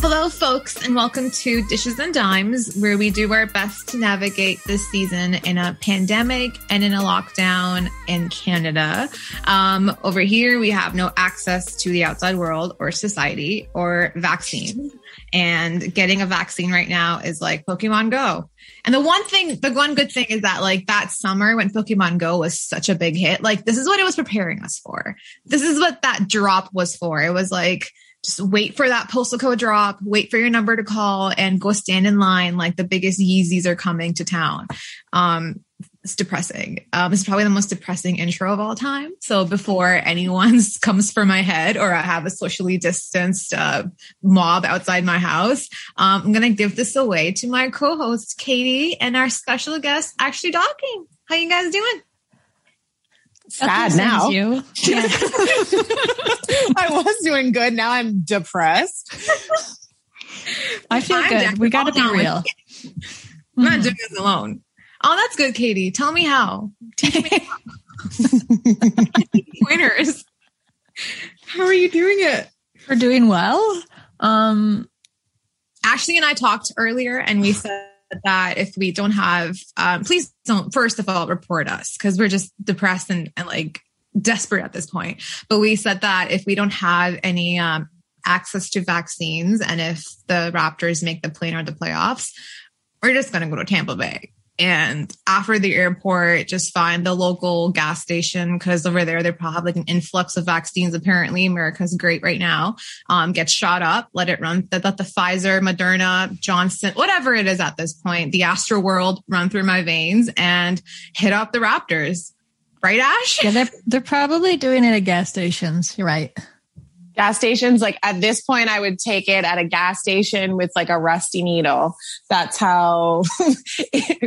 Hello, folks, and welcome to Dishes and Dimes, where we do our best to navigate this season in a pandemic and in a lockdown in Canada. Over here, we have no access to the outside world or society or vaccines. And getting a vaccine right now is like Pokemon Go. And the one good thing is that that summer when Pokemon Go was such a big hit, this is what it was preparing us for. This is what that drop was for. It was just wait for that postal code drop, wait for your number to call, and go stand in line. The biggest Yeezys are coming to town. It's depressing. It's probably the most depressing intro of all time. So before anyone comes for my head or I have a socially distanced mob outside my house, I'm going to give this away to my co-host, Katie, and our special guest, Ashley Docking. How you guys doing? Sad now. You. Yeah. I was doing good. Now I'm depressed. I feel I'm good. Depressed. We got to be real. I'm not doing this alone. Oh, that's good, Katie. Tell me how. Teach me how. Pointers. How are you doing it? We're doing well. Ashley and I talked earlier, and we said that if we don't have, please don't, first of all, report us because we're just depressed and desperate at this point. But we said that if we don't have any access to vaccines and if the Raptors make the play or the playoffs, we're just going to go to Tampa Bay. And after the airport, just find the local gas station because over there, they probably have an influx of vaccines. Apparently, America's great right now. Get shot up, let it run. Let the Pfizer, Moderna, Johnson, whatever it is at this point, the Astro World run through my veins and hit up the Raptors. Right, Ash? Yeah, they're probably doing it at gas stations. You're right. Gas stations, at this point, I would take it at a gas station with a rusty needle. That's how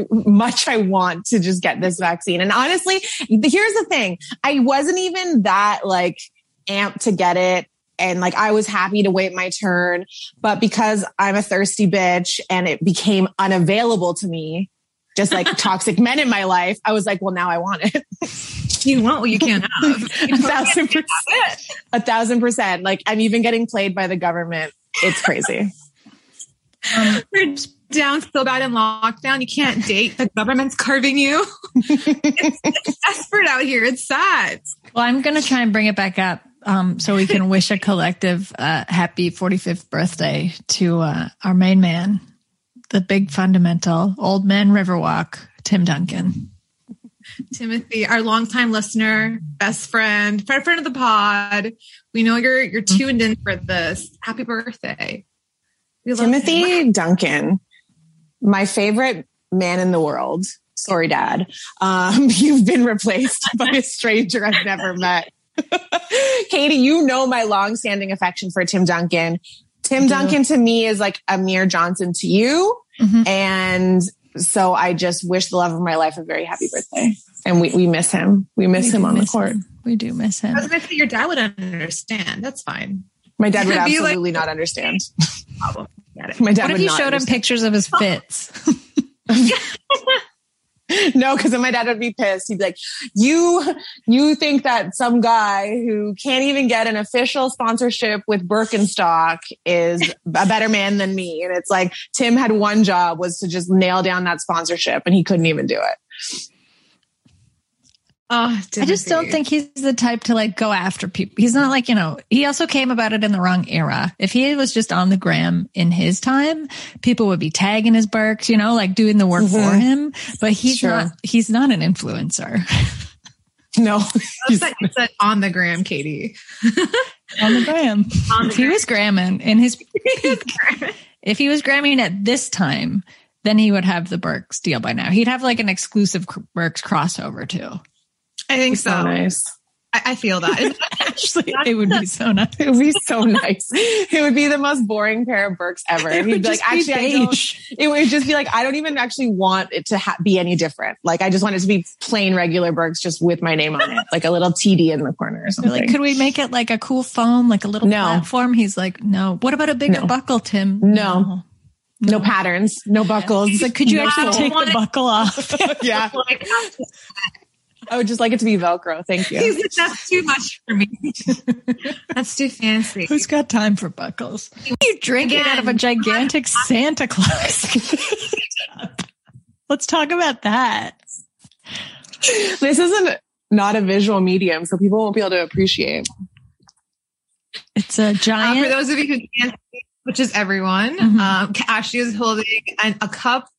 much I want to just get this vaccine. And honestly, here's the thing. I wasn't even that amped to get it. And I was happy to wait my turn. But because I'm a thirsty bitch and it became unavailable to me, just toxic men in my life, I was like, well, now I want it. You want what you can't have. 1,000%. 1,000%. I'm even getting played by the government. It's crazy. We're down so bad in lockdown. You can't date. The government's carving you. It's desperate out here. It's sad. Well, I'm going to try and bring it back up so we can wish a collective happy 45th birthday to our main man, the big fundamental, old man Riverwalk, Tim Duncan. Timothy, our longtime listener, best friend of the pod. We know you're tuned in for this. Happy birthday. Timothy Duncan, my favorite man in the world. Sorry, Dad. You've been replaced by a stranger I've never met. Katie, you know my longstanding affection for Tim Duncan. Tim Duncan to me is Amir Johnson to you. Mm-hmm. And so I just wish the love of my life a very happy birthday. And we miss him. We miss him on the court. We do miss him. I was going to say your dad would understand. That's fine. My dad would absolutely not understand. My dad would not understand. What if you showed him pictures of his fits? No, because then my dad would be pissed. He'd be like, you think that some guy who can't even get an official sponsorship with Birkenstock is a better man than me? And it's like, Tim had one job, was to just nail down that sponsorship, and he couldn't even do it. Oh, I just don't think he's the type to like go after people. He's not like, you know, he also came about it in the wrong era. If he was just on the gram in his time, people would be tagging his Birks, you know, like doing the work for him. But he's not an influencer. No. That's that you said on the gram, Katie. On the gram. If he was gramming in his if he was gramming at this time, then he would have the Birks deal by now. He'd have like an exclusive Birks crossover too. I think so. Nice. I feel that. Actually, it would be so nice. It would be so nice. It would be the most boring pair of Birks ever. It would be like, actually, it would just be like, I don't even actually want it to be any different. Like, I just want it to be plain regular Birks, just with my name on it, like a little TD in the corner or something. Like, could we make it like a cool foam, like a little platform? He's like, no. What about a bigger buckle, Tim? No. No patterns. No buckles. He's like, could you actually take the buckle off? Yeah. I would just like it to be Velcro. Thank you. That's too much for me. That's too fancy. Who's got time for buckles? You drink it out of a gigantic Santa Claus. Let's talk about that. This isn't not a visual medium, so people won't be able to appreciate. It's a giant. For those of you who can't see, which is everyone, Ashley is holding a cup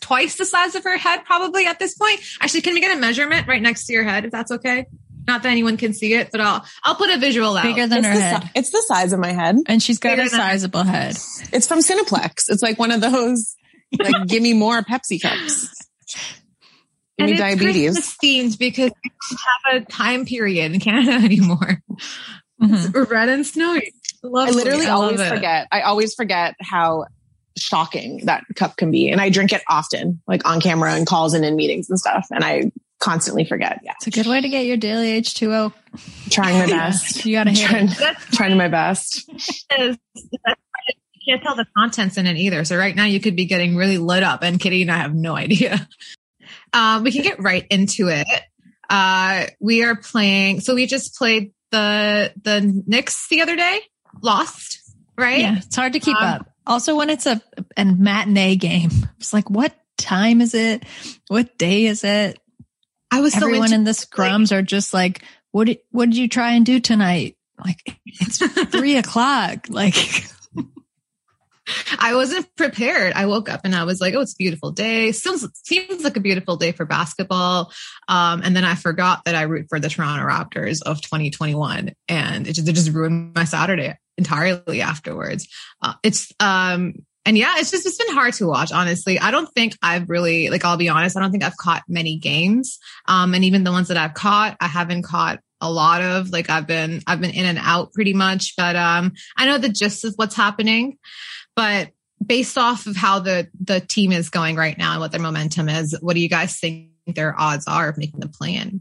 twice the size of her head probably at this point. Actually, can we get a measurement right next to your head, if that's okay? Not that anyone can see it, but I'll put a visual out. Bigger than her head. It's the size of my head. And she's got a sizable head. It's from Cineplex. It's like one of those, like, give me more Pepsi cups. Give me diabetes. It's Christmas themed because we don't have a time period in Canada anymore. It's red and snowy. Lovely. I literally always forget how shocking that cup can be, and I drink it often, like on camera and calls and in meetings and stuff, and I constantly forget. Yeah, it's a good way to get your daily H2O. Trying my best. You gotta hit trying my best. You can't tell the contents in it either, so right now you could be getting really lit up, and Kitty and I have no idea. We can get right into it. We are playing. So we just played the Knicks the other day. Lost, right? Yeah, it's hard to keep up. Also, when it's a matinee game, it's like, what time is it? What day is it? Everyone in the scrums are just like, what did you try and do tonight? Like, it's 3:00. Like, I wasn't prepared. I woke up and I was like, oh, it's a beautiful day. Seems like a beautiful day for basketball. And then I forgot that I root for the Toronto Raptors of 2021, and it just ruined my Saturday entirely afterwards. It's been hard to watch, honestly. I don't think I've really, like, I'll be honest, I don't think I've caught many games. And even the ones that I've caught, I haven't caught a lot of. Like, I've been in and out pretty much, but I know the gist of what's happening. But based off of how the team is going right now and what their momentum is, what do you guys think their odds are of making the play-in?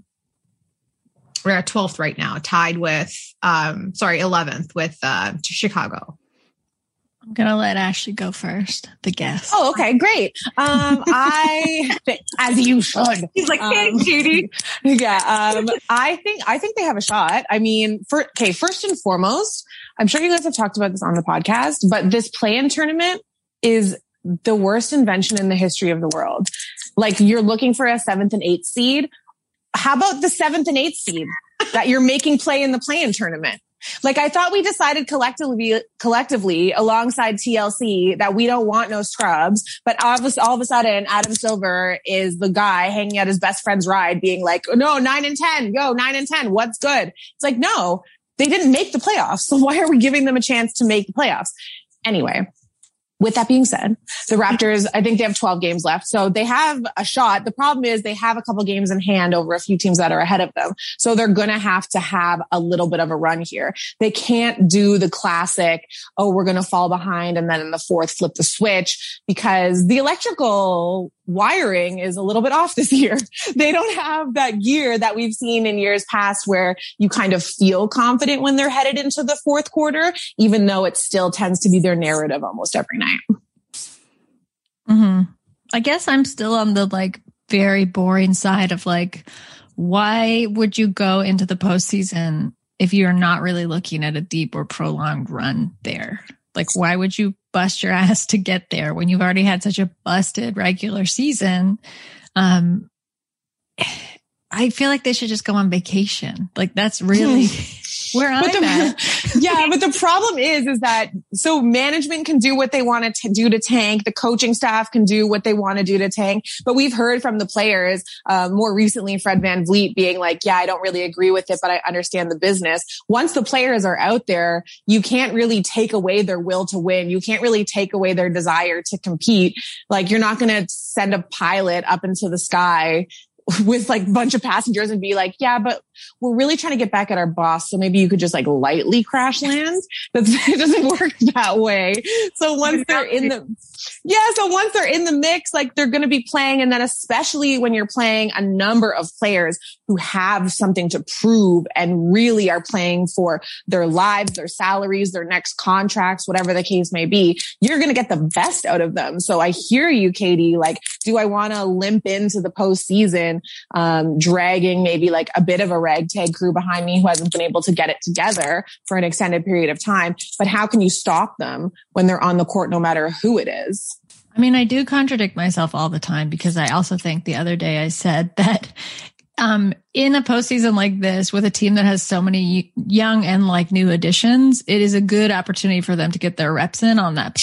We're at 12th right now, tied with, 11th with Chicago. I'm going to let Ashley go first, the guest. Oh, okay, great. As you should. He's like, hey, Judy. Yeah, I think they have a shot. I mean, first and foremost, I'm sure you guys have talked about this on the podcast, but this play-in tournament is the worst invention in the history of the world. Like, you're looking for a 7th and 8th seed. How about the 7th and 8th seed that you're making play in the play-in tournament? Like, I thought we decided collectively alongside TLC that we don't want no scrubs, but all of a sudden Adam Silver is the guy hanging out his best friend's ride being like, oh, no, 9 and 10, yo, 9 and 10, what's good? It's like, no, they didn't make the playoffs. So why are we giving them a chance to make the playoffs? Anyway. With that being said, the Raptors, I think they have 12 games left. So they have a shot. The problem is they have a couple games in hand over a few teams that are ahead of them. So they're going to have a little bit of a run here. They can't do the classic, oh, we're going to fall behind, and then in the fourth, flip the switch, because the electrical wiring is a little bit off this year. They don't have that gear that we've seen in years past where you kind of feel confident when they're headed into the fourth quarter, even though it still tends to be their narrative almost every night. I guess I'm still on the, like, very boring side of like, why would you go into the postseason if you're not really looking at a deep or prolonged run there? Like, why would you bust your ass to get there when you've already had such a busted regular season? I feel like they should just go on vacation. Like, that's really where I'm at. Yeah, but the problem is that so management can do what they want to do to tank. The coaching staff can do what they want to do to tank. But we've heard from the players more recently, Fred VanVleet being like, yeah, I don't really agree with it, but I understand the business. Once the players are out there, you can't really take away their will to win. You can't really take away their desire to compete. Like, you're not going to send a pilot up into the sky with like a bunch of passengers and be like, yeah, but we're really trying to get back at our boss. So maybe you could just like lightly crash land. It doesn't work that way. So once they're in the, mix, like they're going to be playing. And then especially when you're playing a number of players who have something to prove and really are playing for their lives, their salaries, their next contracts, whatever the case may be, you're going to get the best out of them. So I hear you, Katie. Like, do I want to limp into the postseason, dragging maybe like a bit of a ragtag crew behind me who hasn't been able to get it together for an extended period of time? But how can you stop them when they're on the court, no matter who it is? I mean, I do contradict myself all the time, because I also think the other day I said that in a postseason like this, with a team that has so many young and like new additions, it is a good opportunity for them to get their reps in on that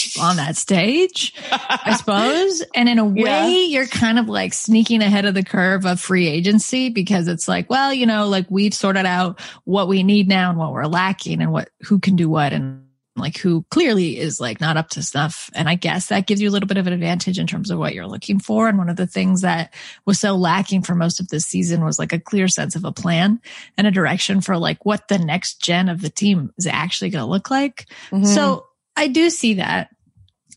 stage, I suppose. And in a way, you're kind of like sneaking ahead of the curve of free agency, because it's like, well, you know, like we've sorted out what we need now and what we're lacking and who can do what, and like who clearly is like not up to snuff. And I guess that gives you a little bit of an advantage in terms of what you're looking for. And one of the things that was so lacking for most of this season was like a clear sense of a plan and a direction for like what the next gen of the team is actually going to look like. Mm-hmm. So I do see that.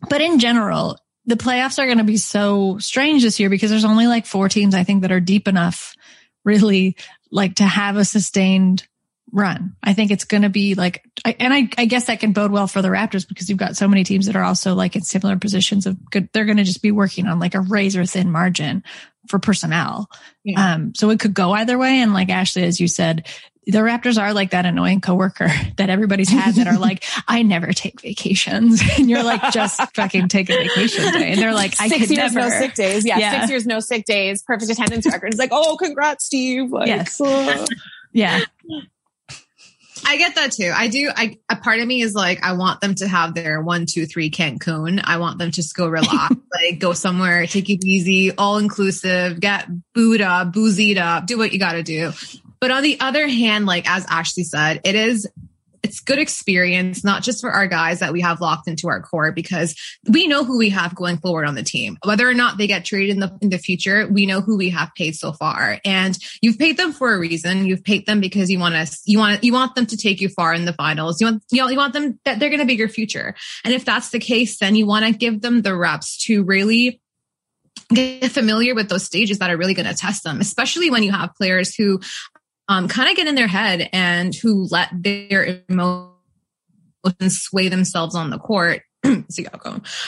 But in general, the playoffs are going to be so strange this year, because there's only like four teams, I think, that are deep enough really like to have a sustained run. I think it's going to be like, and I guess that can bode well for the Raptors, because you've got so many teams that are also like in similar positions of good. They're going to just be working on like a razor thin margin for personnel. Yeah. So it could go either way. And like Ashley, as you said, the Raptors are like that annoying coworker that everybody's had that are like, I never take vacations. And you're like, just fucking take a vacation day. And they're like, I could never. 6 years, no sick days. Yeah. 6 years, no sick days. Perfect attendance record. It's like, oh, congrats, Steve. Like, yes. Yeah. I get that too. I do. A part of me is like, I want them to have their 1, 2, 3 Cancun. I want them to just go relax, like go somewhere, take it easy, all inclusive, get booed up, boozied up, do what you got to do. But on the other hand, like as Ashley said, it's good experience, not just for our guys that we have locked into our core, because we know who we have going forward on the team. Whether or not they get traded in the future, we know who we have paid so far. And you've paid them for a reason. You've paid them because you want them to take you far in the finals. You want them that they're going to be your future. And if that's the case, then you want to give them the reps to really get familiar with those stages that are really going to test them, especially when you have players who kind of get in their head and who let their emotions sway themselves on the court. So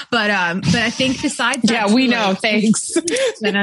but I think besides that, yeah, we know. Like, thanks. You don't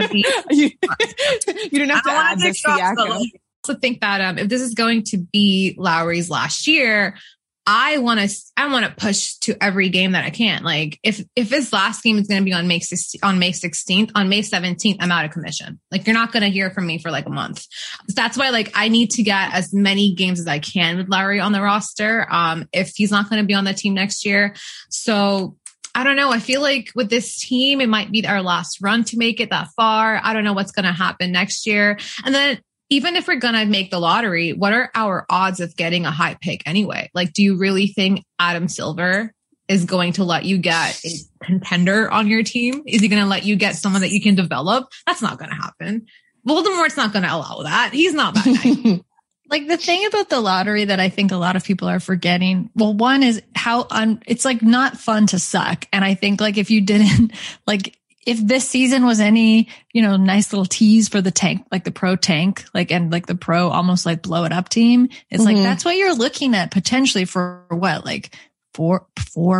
have to add this. I also think that if this is going to be Lowry's last year, I want to push to every game that I can. Like if his last game is going to be on May 16th, on May 17th, I'm out of commission. Like you're not going to hear from me for like a month. So that's why like I need to get as many games as I can with Lowry on the roster. If he's not going to be on the team next year. So I don't know. I feel like with this team, it might be our last run to make it that far. I don't know what's going to happen next year. And then even if we're going to make the lottery, what are our odds of getting a high pick anyway? Like, do you really think Adam Silver is going to let you get a contender on your team? Is he going to let you get someone that you can develop? That's not going to happen. Voldemort's not going to allow that. He's not that nice. Like the thing about the lottery that I think a lot of people are forgetting. Well, one is how it's like not fun to suck. And I think like if you didn't like, if this season was any, you know, nice little tease for the tank, like the pro tank, like, and like the pro almost like blow it up team, it's mm-hmm. like, that's what you're looking at potentially for what, like four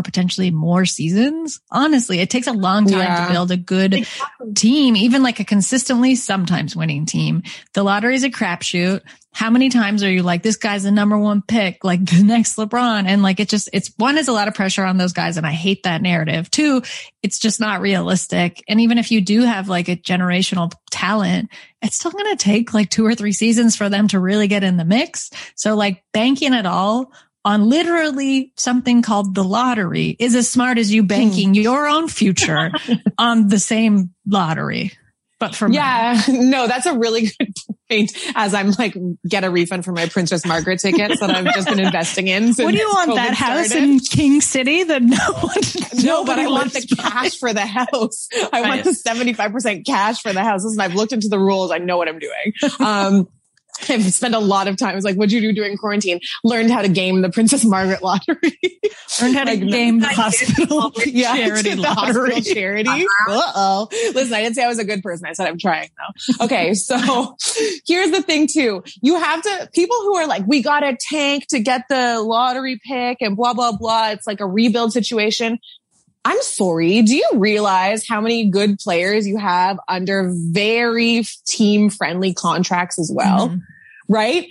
potentially more seasons. Honestly, it takes a long time to build a good team, even like a consistently sometimes winning team. The lottery is a crapshoot. How many times are you like, this guy's the number one pick, like the next LeBron? And like, one is a lot of pressure on those guys. And I hate that narrative. Two, it's just not realistic. And even if you do have like a generational talent, it's still going to take like 2 or 3 seasons for them to really get in the mix. So like banking it all on literally something called the lottery is as smart as you banking your own future on the same lottery. But for no, that's a really good point. As I'm like, get a refund for my Princess Margaret tickets that I've just been investing in. What do you want, that house in King City that no one? No, but I want the cash for the house. I want the 75% cash for the house. Listen, I've looked into the rules. I know what I'm doing. I've spent a lot of time. It's like, what'd you do during quarantine? Learned how to game the Princess Margaret lottery. Learned how to game the hospital charity lottery. Listen, I didn't say I was a good person. I said I'm trying though. Okay, so here's the thing too. You have to, people who are like, we got a tank to get the lottery pick and blah, blah, blah. It's like a rebuild situation. I'm sorry. Do you realize how many good players you have under very team friendly contracts as well? Mm-hmm. Right?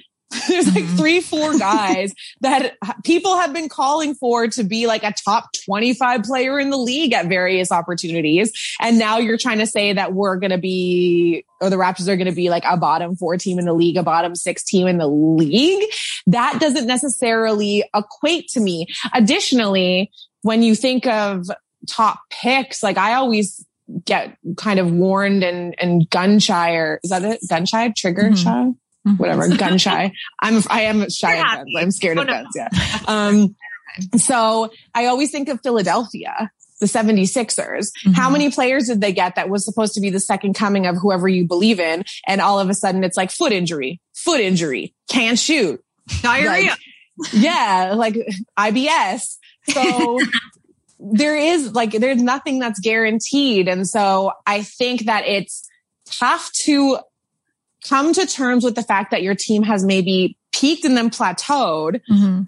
There's like 3-4 guys that people have been calling for to be like a top 25 player in the league at various opportunities. And now you're trying to say that we're going to be, or the Raptors are going to be like a bottom 4 team in the league, a bottom 6 team in the league. That doesn't necessarily equate to me. Additionally, when you think of top picks, like I always get kind of warned and gun shy, or is that it? Gun shy? Triggered shy? Mm-hmm. Whatever. Gun shy. I am shy of guns. I'm scared of guns. Yeah. So I always think of Philadelphia, the 76ers. Mm-hmm. How many players did they get that was supposed to be the second coming of whoever you believe in? And all of a sudden it's like foot injury, can't shoot. Diarrhea. Like, yeah. Like IBS. So there's nothing that's guaranteed. And so I think that it's tough to come to terms with the fact that your team has maybe peaked and then plateaued,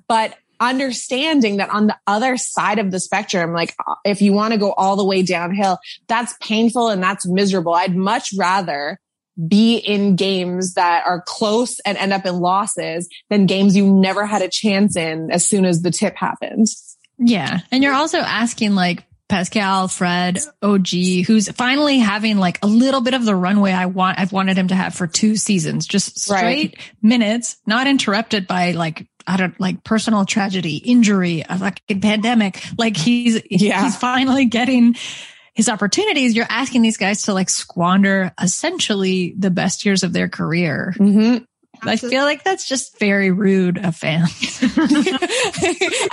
but understanding that on the other side of the spectrum, like if you want to go all the way downhill, that's painful and that's miserable. I'd much rather be in games that are close and end up in losses than games you never had a chance in as soon as the tip happened. Yeah. And you're also asking like Pascal, Fred, OG, who's finally having like a little bit of the runway I've wanted him to have for 2 seasons, just straight minutes, not interrupted by like, I don't like personal tragedy, injury, a fucking pandemic. Like he's finally getting his opportunities. You're asking these guys to like squander essentially the best years of their career. Mm-hmm. I feel like that's just very rude of fans.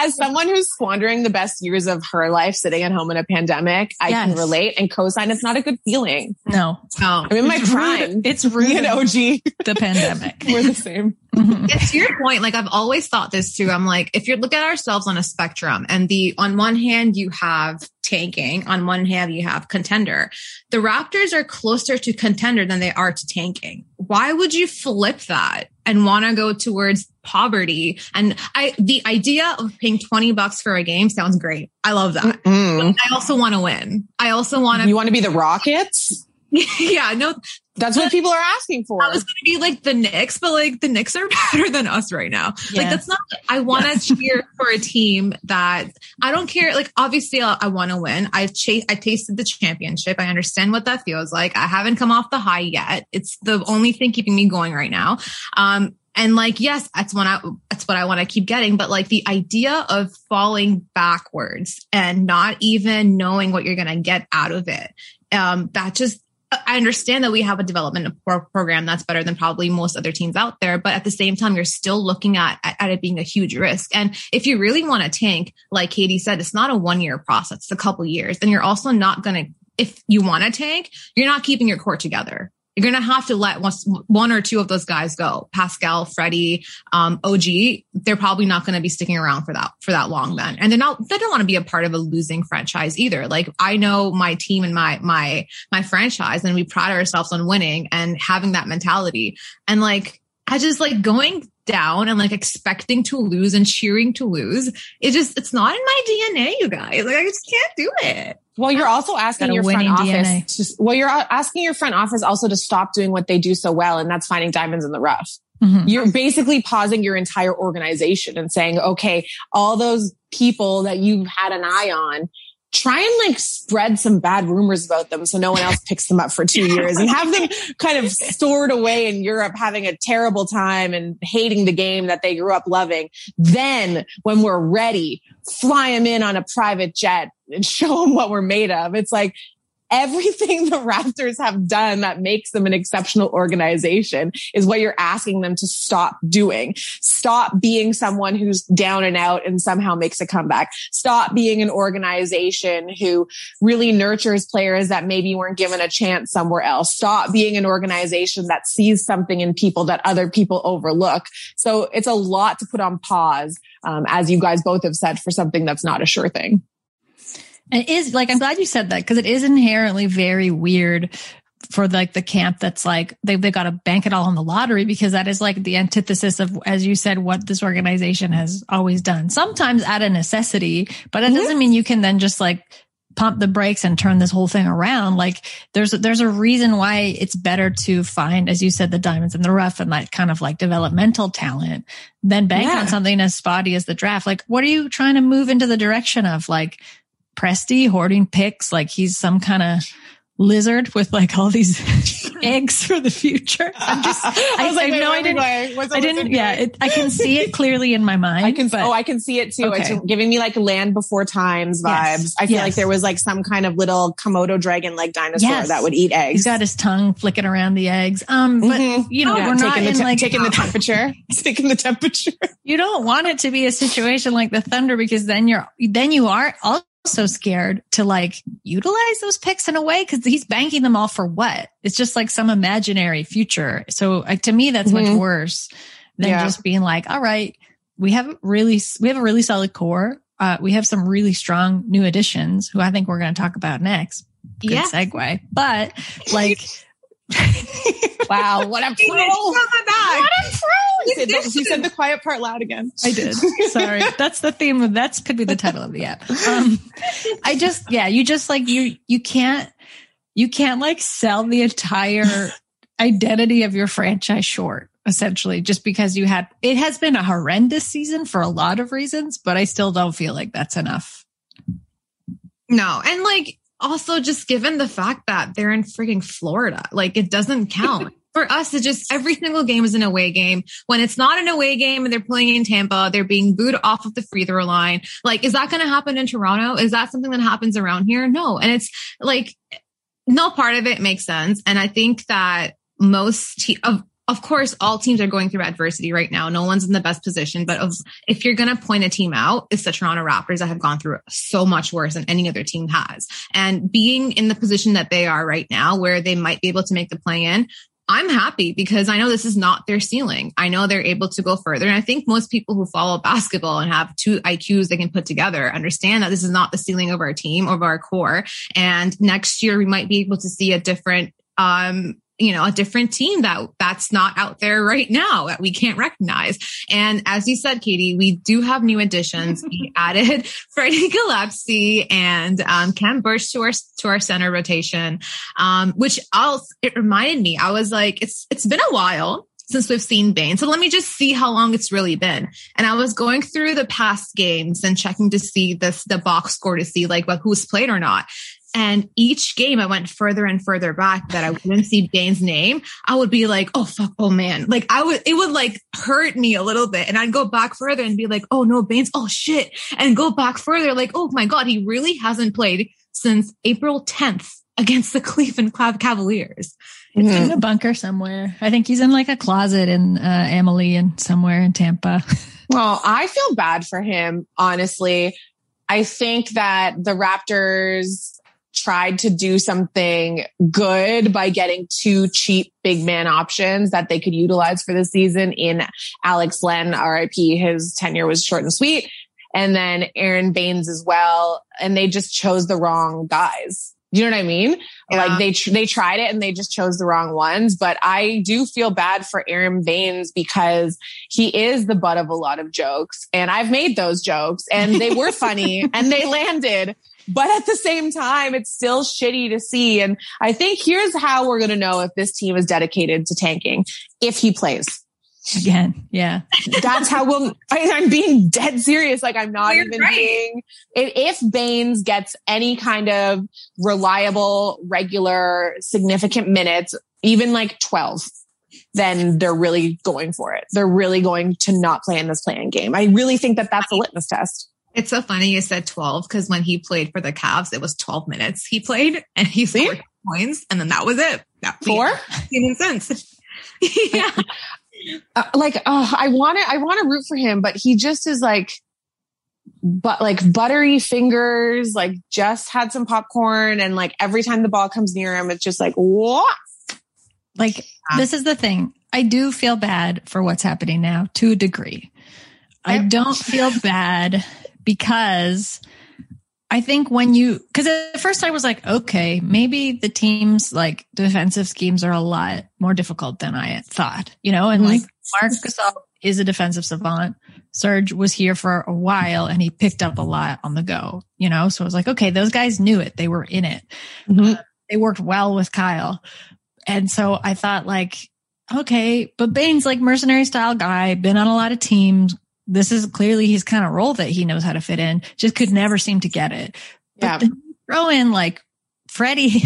As someone who's squandering the best years of her life sitting at home in a pandemic, I can relate and co-sign. It's not a good feeling. No. I'm in my prime. It's rude. And OG. The pandemic. We're the same. Mm-hmm. It's your point. Like I've always thought this too. I'm like, if you look at ourselves on a spectrum and on one hand you have tanking, on one hand you have contender. The Raptors are closer to contender than they are to tanking. Why would you flip that and want to go towards poverty? And the idea of paying $20 for a game sounds great. I love that. Mm-mm. But I also want to win. I also want to. You want to be the Rockets? Yeah, no. That's what people are asking for. I was going to be like the Knicks, but like the Knicks are better than us right now. Yes. Like that's not, I want to cheer for a team that I don't care. Like obviously I want to win. I tasted the championship. I understand what that feels like. I haven't come off the high yet. It's the only thing keeping me going right now. And like, yes, that's what I want to keep getting. But like the idea of falling backwards and not even knowing what you're going to get out of it. I understand that we have a development program that's better than probably most other teams out there, but at the same time, you're still looking at it being a huge risk. And if you really want to tank, like Katie said, it's not a 1-year process, it's a couple years. And you're also not going to, if you want to tank, you're not keeping your core together. You're going to have to let one or two of those guys go. Pascal, Freddie, OG, they're probably not going to be sticking around for that long then. And they don't want to be a part of a losing franchise either. Like I know my team and my franchise, and we pride ourselves on winning and having that mentality. And like, I just like going down and like expecting to lose and cheering to lose. It just, it's not in my DNA, you guys. Like I just can't do it. Well, you're also asking your front office. You're asking your front office also to stop doing what they do so well. And that's finding diamonds in the rough. Mm-hmm. You're basically pausing your entire organization and saying, okay, all those people that you've had an eye on, try and like spread some bad rumors about them so no one else picks them up for 2 years and have them kind of stored away in Europe, having a terrible time and hating the game that they grew up loving. Then when we're ready, fly them in on a private jet and show them what we're made of. It's like everything the Raptors have done that makes them an exceptional organization is what you're asking them to stop doing. Stop being someone who's down and out and somehow makes a comeback. Stop being an organization who really nurtures players that maybe weren't given a chance somewhere else. Stop being an organization that sees something in people that other people overlook. So it's a lot to put on pause, as you guys both have said, for something that's not a sure thing. And it is like, I'm glad you said that because it is inherently very weird for like the camp that's like, they've got to bank it all on the lottery because that is like the antithesis of, as you said, what this organization has always done. Sometimes out of necessity, but it doesn't mean you can then just like pump the brakes and turn this whole thing around. Like there's a reason why it's better to find, as you said, the diamonds in the rough and that kind of like developmental talent than bank on something as spotty as the draft. Like, what are you trying to move into the direction of? Like, Presti hoarding picks like he's some kind of lizard with like all these eggs for the future. I didn't. Yeah, I can see it clearly in my mind. I can see it too. Okay. It's giving me like Land Before Times vibes. Yes. I feel like there was like some kind of little Komodo dragon like dinosaur that would eat eggs. He's got his tongue flicking around the eggs. But you know, we're not in taking the temperature. It's taking the temperature. You don't want it to be a situation like the Thunder because then you are. So scared to like utilize those picks in a way because he's banking them all for what? It's just like some imaginary future. So to me, that's much worse than just being like, all right, we have a really solid core. We have some really strong new additions who I think we're going to talk about next. Good segue. But like, wow, what a pro! What a pro! He said the quiet part loud again. I did. Sorry. That's the theme of that could be the title of the app. You just like you can't like sell the entire identity of your franchise short, essentially, just because it has been a horrendous season for a lot of reasons, but I still don't feel like that's enough. No. And like also just given the fact that they're in freaking Florida, like it doesn't count. For us, it's just every single game is an away game. When it's not an away game and they're playing in Tampa, they're being booed off of the free throw line. Like, is that going to happen in Toronto? Is that something that happens around here? No. And it's like, no part of it makes sense. And I think that of course, all teams are going through adversity right now. No one's in the best position. But if you're going to point a team out, it's the Toronto Raptors that have gone through so much worse than any other team has. And being in the position that they are right now, where they might be able to make the play in, I'm happy because I know this is not their ceiling. I know they're able to go further. And I think most people who follow basketball and have two IQs they can put together understand that this is not the ceiling of our team, of our core. And next year, we might be able to see a different, a different team that's not out there right now that we can't recognize. And as you said, Katie, we do have new additions. We added Freddie Gillespie and Khem Birch to our center rotation, which it reminded me. I was like, it's been a while since we've seen Baynes. So let me just see how long it's really been. And I was going through the past games and checking to see the box score to see like who's played or not. And each game I went further and further back that I wouldn't see Baynes' name. I would be like, oh, fuck, oh, man. Like it would like hurt me a little bit. And I'd go back further and be like, oh, no, Baynes. Oh, shit. And go back further. Like, oh, my God, he really hasn't played since April 10th against the Cleveland Cavaliers. It's in a bunker somewhere. I think he's in like a closet in Emily and somewhere in Tampa. Well, I feel bad for him, honestly. I think that the Raptors tried to do something good by getting two cheap big man options that they could utilize for the season in Alex Len, RIP. His tenure was short and sweet. And then Aron Baynes as well. And they just chose the wrong guys. You know what I mean? Yeah. Like they tried it and they just chose the wrong ones. But I do feel bad for Aron Baynes because he is the butt of a lot of jokes, and I've made those jokes and they were funny and they landed. But at the same time, it's still shitty to see. And I think here's how we're going to know if this team is dedicated to tanking: if he plays. Again, yeah. That's how we'll... I'm being dead serious. Like, I'm not being... If Baynes gets any kind of reliable, regular, significant minutes, even like 12, then they're really going for it. They're really going to not play in this play-in game. I really think that that's a litmus test. It's so funny you said 12, because when he played for the Cavs, it was 12 minutes he played, and he scored points, and then that was it. That 4 minutes. Yeah. I want to root for him, but he just is like buttery fingers, like just had some popcorn, and like every time the ball comes near him, it's just like, what? Like, this is the thing. I do feel bad for what's happening now to a degree. Yep. I don't feel bad because I think because at first I was like, okay, maybe the team's like defensive schemes are a lot more difficult than I thought, you know, and like Mark Gasol is a defensive savant. Serge was here for a while and he picked up a lot on the go, you know? So I was like, okay, those guys knew it. They were in it. Mm-hmm. They worked well with Kyle. And so I thought like, okay, but Baynes, like mercenary style guy, been on a lot of teams. This is clearly his kind of role that he knows how to fit in, just could never seem to get it. Yeah. But then throw in like Freddie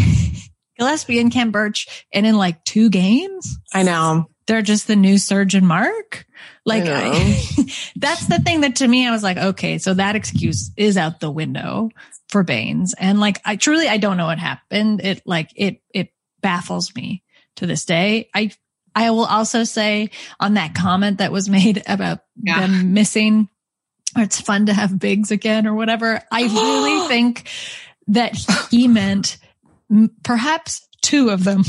Gillespie and Khem Birch, and in like 2 games. I know. They're just the new Surge and Mark. Like, that's the thing that to me, I was like, okay, so that excuse is out the window for Baynes. And like, I truly don't know what happened. It baffles me to this day. I will also say on that comment that was made about them missing, or it's fun to have bigs again or whatever. I really think that he meant perhaps 2 of them.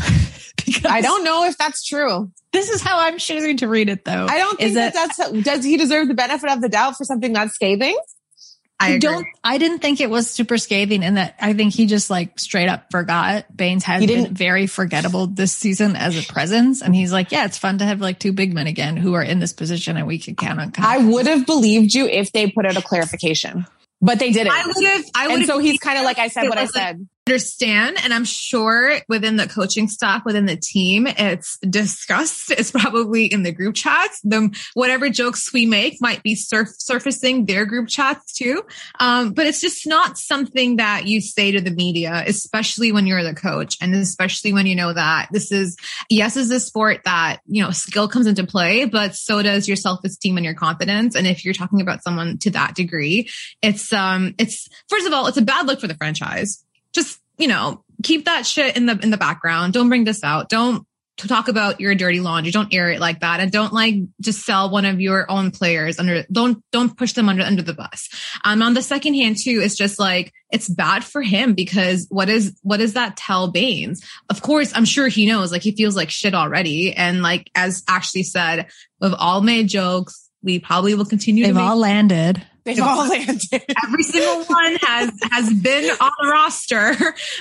Because I don't know if that's true. This is how I'm choosing to read it, though. I don't think that's... Does he deserve the benefit of the doubt for something that scathing? I didn't think it was super scathing, and that I think he just like straight up forgot. Baynes has been very forgettable this season as a presence. And he's like, yeah, it's fun to have like 2 big men again who are in this position and we can count on. I would have believed you if they put out a clarification, but they didn't. And so he's kind of like, I said what I said. Understand. And I'm sure within the coaching staff, within the team, it's discussed. It's probably in the group chats. Whatever jokes we make might be surfacing their group chats too. But it's just not something that you say to the media, especially when you're the coach. And especially when you know that this is a sport that, you know, skill comes into play, but so does your self-esteem and your confidence. And if you're talking about someone to that degree, it's first of all, it's a bad look for the franchise. Just, you know, keep that shit in the background. Don't bring this out. Don't talk about your dirty laundry. Don't air it like that. And don't like just sell one of your own players don't push them under the bus. On the second hand too, it's just like, it's bad for him because what does that tell Baynes? Of course, I'm sure he knows, like he feels like shit already. And like, as Ashley said, we've all made jokes. We probably will continue to make. They've all landed. Every single one has been on the roster.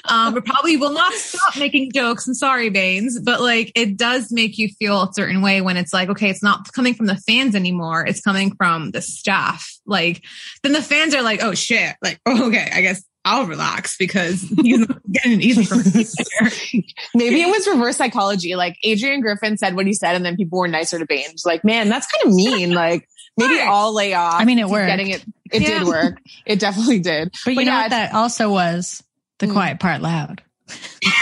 But probably will not stop making jokes. I'm sorry, Baynes, but like it does make you feel a certain way when it's like, okay, it's not coming from the fans anymore. It's coming from the staff. Like then the fans are like, oh shit. Like, oh, okay, I guess I'll relax because he's not getting an easy from me. Maybe it was reverse psychology. Like Adrian Griffin said what he said, and then people were nicer to Baynes. Like, man, that's kind of mean. Like, maybe I'll lay off. I mean, it worked. It did work. It definitely did. But you know what that also was? The quiet part loud.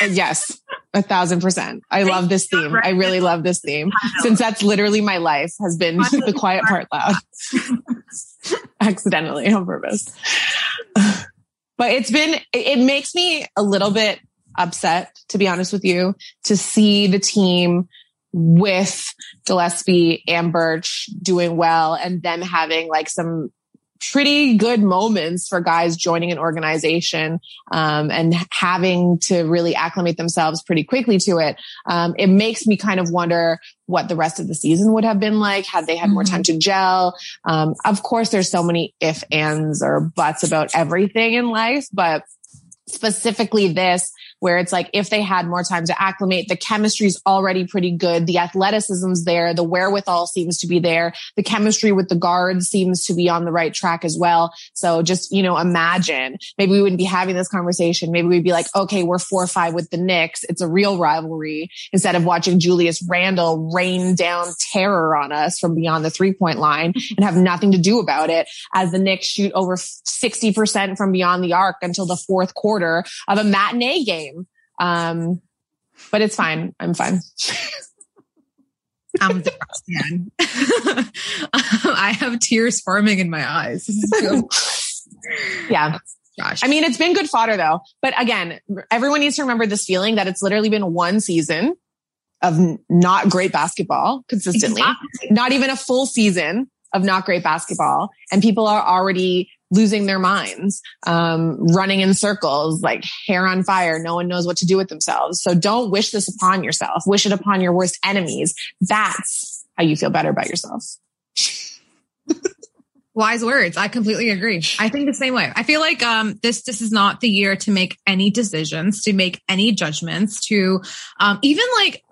Yes. 1,000%. I love this theme. I really love this theme. Since that's literally my life has been the quiet part loud. Accidentally on purpose. But it makes me a little bit upset, to be honest with you, to see the team with Gillespie and Birch doing well and them having like some pretty good moments for guys joining an organization and having to really acclimate themselves pretty quickly to it. It makes me kind of wonder what the rest of the season would have been like had they had more time to gel. Of course, there's so many if, ands or buts about everything in life, but specifically this, where it's like, if they had more time to acclimate, the chemistry's already pretty good. The athleticism's there. The wherewithal seems to be there. The chemistry with the guards seems to be on the right track as well. So just, you know, imagine, maybe we wouldn't be having this conversation. Maybe we'd be like, okay, we're 4-5 with the Knicks. It's a real rivalry, instead of watching Julius Randle rain down terror on us from beyond the 3-point line and have nothing to do about it as the Knicks shoot over 60% from beyond the arc until the fourth quarter of a matinee game. But it's fine. I'm fine. I'm depressed, man. I have tears forming in my eyes. This is cool. Yeah. Gosh. I mean, it's been good fodder though. But again, everyone needs to remember this feeling that it's literally been one season of not great basketball consistently, exactly. Not even a full season of not great basketball. And people are already losing their minds, running in circles, like hair on fire. No one knows what to do with themselves. So don't wish this upon yourself. Wish it upon your worst enemies. That's how you feel better about yourself. Wise words. I completely agree. I think the same way. I feel like this is not the year to make any decisions, to make any judgments, to even like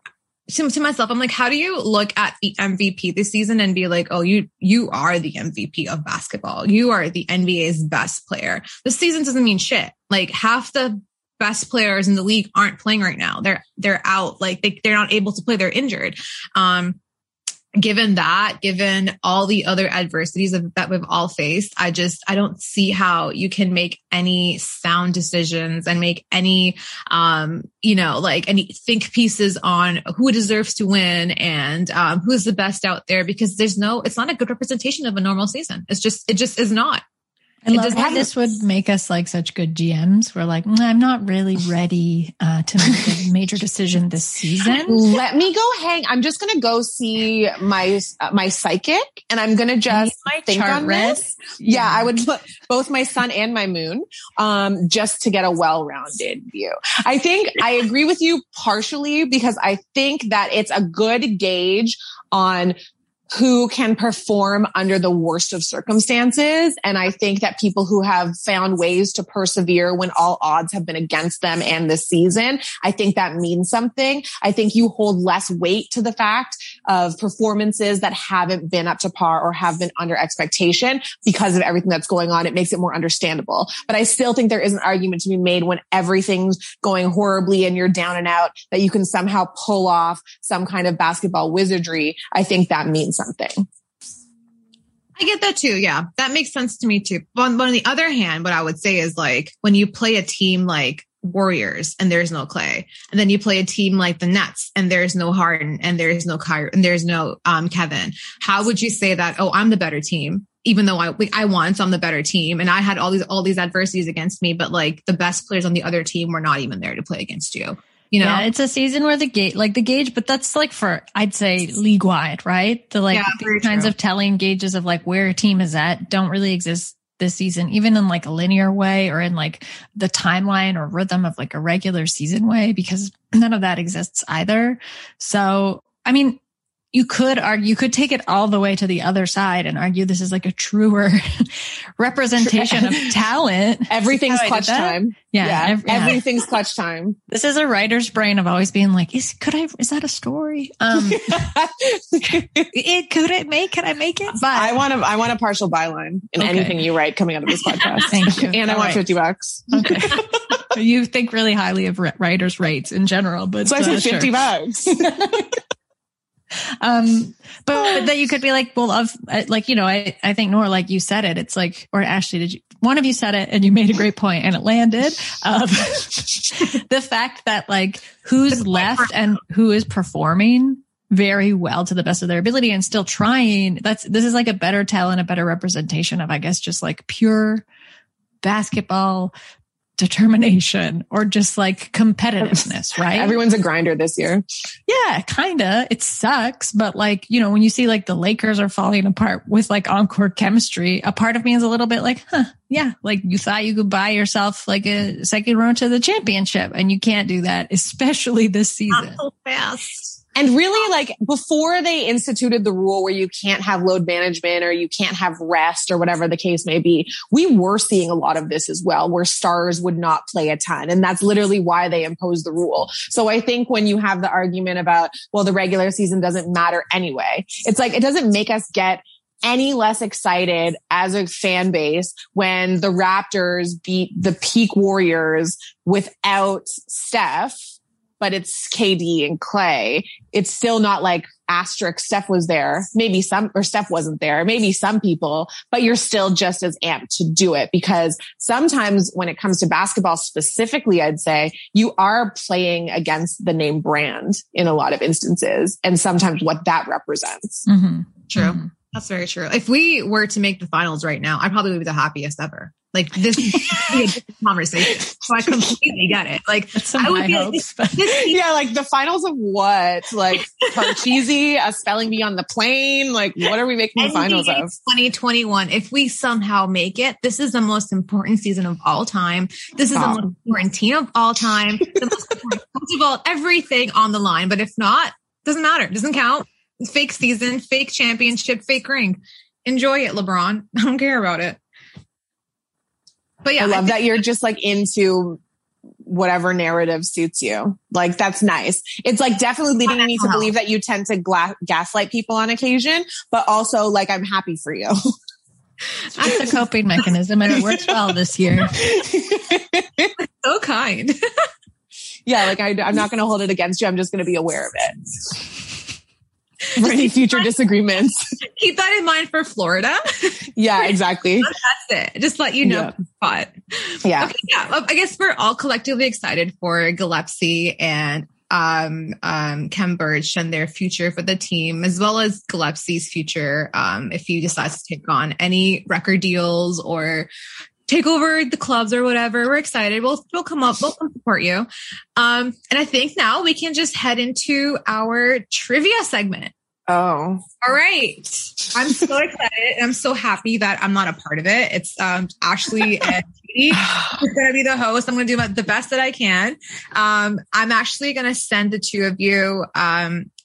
to myself. I'm like, how do you look at the MVP this season and be like, oh, you are the MVP of basketball. You are the NBA's best player. This season doesn't mean shit. Like half the best players in the league aren't playing right now. They're out. Like they're not able to play. They're injured. Given that, given all the other adversities that we've all faced, I don't see how you can make any sound decisions and make any, any think pieces on who deserves to win and, who's the best out there, because it's not a good representation of a normal season. It just is not. I love how this would make us like such good GMs. We're like, I'm not really ready to make a major decision this season. Let me go hang. I'm just going to go see my psychic, and I'm going to just think on this. Yeah, I would put both my sun and my moon just to get a well-rounded view. I think I agree with you partially because I think that it's a good gauge on who can perform under the worst of circumstances. And I think that people who have found ways to persevere when all odds have been against them and this season, I think that means something. I think you hold less weight to the fact of performances that haven't been up to par or have been under expectation because of everything that's going on. It makes it more understandable. But I still think there is an argument to be made when everything's going horribly and you're down and out that you can somehow pull off some kind of basketball wizardry. I think that means something. I get that too. Yeah. That makes sense to me too. But on the other hand, what I would say is like when you play a team like Warriors and there's no Clay, and then you play a team like the Nets and there's no Harden and there's no Kyrie and there's no Kevin, how would you say that, oh, I'm the better team, even though I won, so I'm the better team and I had all these adversities against me, but like the best players on the other team were not even there to play against you? You know? Yeah, it's a season where the gauge, but that's like for, I'd say league wide, right? These kinds of telling gauges of like where a team is at don't really exist this season, even in like a linear way or in like the timeline or rhythm of like a regular season way, because none of that exists either. So, I mean, you could take it all the way to the other side and argue this is like a truer representation of talent. Everything's clutch time. Yeah. Everything's clutch time. This is a writer's brain of always being like, is that a story? Could I make it? But I want a partial byline in anything you write coming out of this podcast. Thank you. And all I want $50. Okay. You think really highly of writers' rates in general, but so I said $50. But that you could be like, well, I think Nora, like you said it, it's like, or Ashley, one of you said it and you made a great point and it landed. The fact that like who's left and who is performing very well to the best of their ability and still trying, this is like a better tell and a better representation of, I guess, just like pure basketball determination or just like competitiveness, right? Everyone's a grinder this year. Yeah, kinda. It sucks, but like, you know, when you see like the Lakers are falling apart with like on-court chemistry, a part of me is a little bit like, yeah, like you thought you could buy yourself like a second round to the championship and you can't do that, especially this season. Not so fast. And really, like, before they instituted the rule where you can't have load management or you can't have rest or whatever the case may be, we were seeing a lot of this as well, where stars would not play a ton. And that's literally why they imposed the rule. So I think when you have the argument about, well, the regular season doesn't matter anyway, it's like, it doesn't make us get any less excited as a fan base when the Raptors beat the peak Warriors without Steph, but it's KD and Clay. It's still not like asterisk Steph was there. Maybe some, or Steph wasn't there. Maybe some people, but you're still just as amped to do it, because sometimes when it comes to basketball specifically, I'd say you are playing against the name brand in a lot of instances, and sometimes what that represents. Mm-hmm. True. Mm-hmm. That's very true. If we were to make the finals right now, I probably would be the happiest ever. Like, this is a conversation. So I completely get it. Like, I would be hopes, like, yeah, like the finals of what? Like Parcheesi, a spelling bee on the plane. Like, what are we making the finals of? 2021. If we somehow make it, this is the most important season of all time. This is the most important team of all time. The most important coach of all, everything on the line. But if not, doesn't matter. Doesn't count. Fake season, fake championship, fake ring. Enjoy it, LeBron. I don't care about it. But yeah, I love that you're just like into whatever narrative suits you. Like, that's nice. It's like definitely leading me to believe that you tend to gaslight people on occasion, but also like, I'm happy for you. That's a coping mechanism, and it works well this year. So kind. Yeah, like I'm not going to hold it against you. I'm just going to be aware of it. For any future disagreements. Keep that in mind for Florida. Yeah, exactly. That's it. Just let you know. Yeah. Yeah. Okay, yeah. I guess we're all collectively excited for Gillespie and Khem Birch and their future for the team, as well as Gillespie's future if he decides to take on any record deals or take over the clubs or whatever. We're excited. We'll come up. We'll come support you. And I think now we can just head into our trivia segment. Oh, all right. I'm so excited. And I'm so happy that I'm not a part of it. It's Ashley and Katie are going to be the host. I'm going to do the best that I can. I'm actually going to send the two of you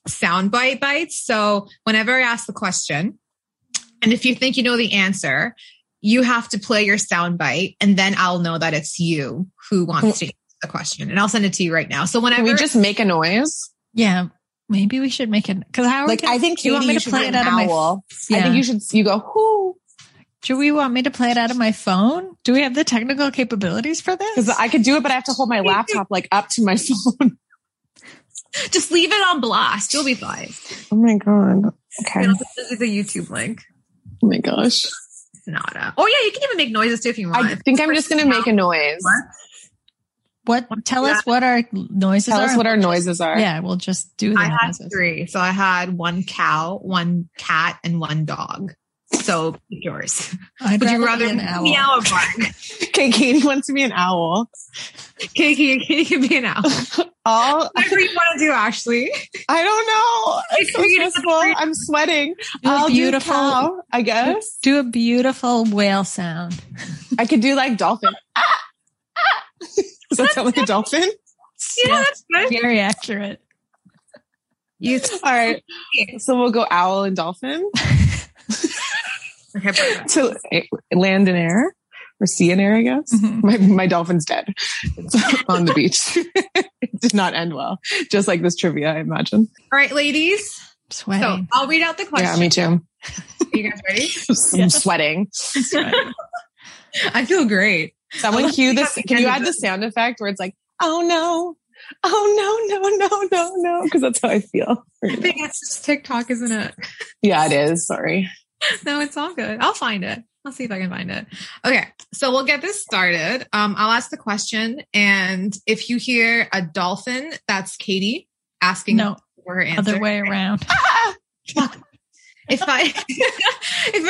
soundbite bites. So whenever I ask the question, and if you think you know the answer, you have to play your soundbite, and then I'll know that it's you who wants to answer the question. And I'll send it to you right now. So whenever— Can we just make a noise? Yeah, maybe we should make it. Because how? Like, I think Katie, you want me to play it out of my— Yeah. I think you should. You go. Whoo. Do we want me to play it out of my phone? Do we have the technical capabilities for this? Because I could do it, but I have to hold my laptop like up to my phone. Just leave it on blast. You'll be fine. Oh my god. Okay. This is a YouTube link. Oh my gosh. Nada. Oh yeah, you can even make noises too if you want. I think I'm just gonna make a noise. What? Tell us what our noises are. Tell us what our noises are. Yeah, we'll just do that. I had three. So I had one cow, one cat, and one dog. So yours. Would you rather meow or bark? Okay, Katie wants to be an owl. Okay, Katie can be an owl. Whatever you want to do, Ashley. I don't know. I'm sweating. I'll do cow, I guess. Do a beautiful whale sound. I could do like dolphin. Does that sound like a dolphin? Yeah, that's good. Very accurate. All right. So we'll go owl and dolphin. So land and air, or sea and air, I guess. Mm-hmm. My dolphin's dead. It's on the beach. It did not end well. Just like this trivia, I imagine. All right, ladies. I'm sweating. So I'll read out the question. Yeah, me too. Are you guys ready? I'm sweating. I feel great. Someone cue this. Can you add the sound effect where it's like, oh no. Oh no. Because that's how I feel. I think it's just TikTok, isn't it? Yeah, it is. Sorry. No, it's all good. I'll find it. I'll see if I can find it. Okay. So we'll get this started. I'll ask the question. And if you hear a dolphin, that's Katie asking for her answer. Other way around. If I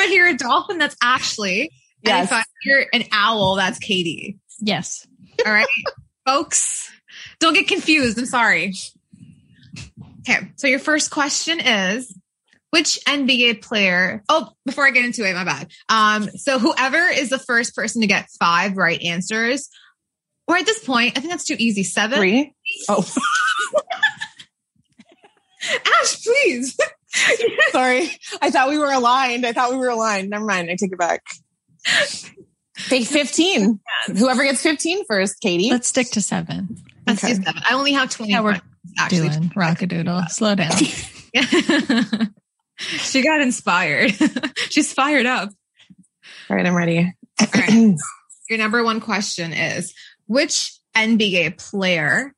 hear a dolphin, that's Ashley. Yes. And if I hear an owl, that's Katie. Yes. All right. Folks, don't get confused. I'm sorry. Okay. So your first question is, which NBA player? Oh, before I get into it, my bad. So whoever is the first person to get 5 right answers, or at this point, I think that's too easy. 7? 3? Oh. gosh, please. Sorry. I thought we were aligned. Never mind. I take it back. Take 15. Whoever gets 15 first, Katie. Let's stick to 7. Let's do 7. I only have 20. Yeah, we're actually doing rockadoodle. Slow down. She got inspired. She's fired up. All right, I'm ready. All right. Your number one question is, which NBA player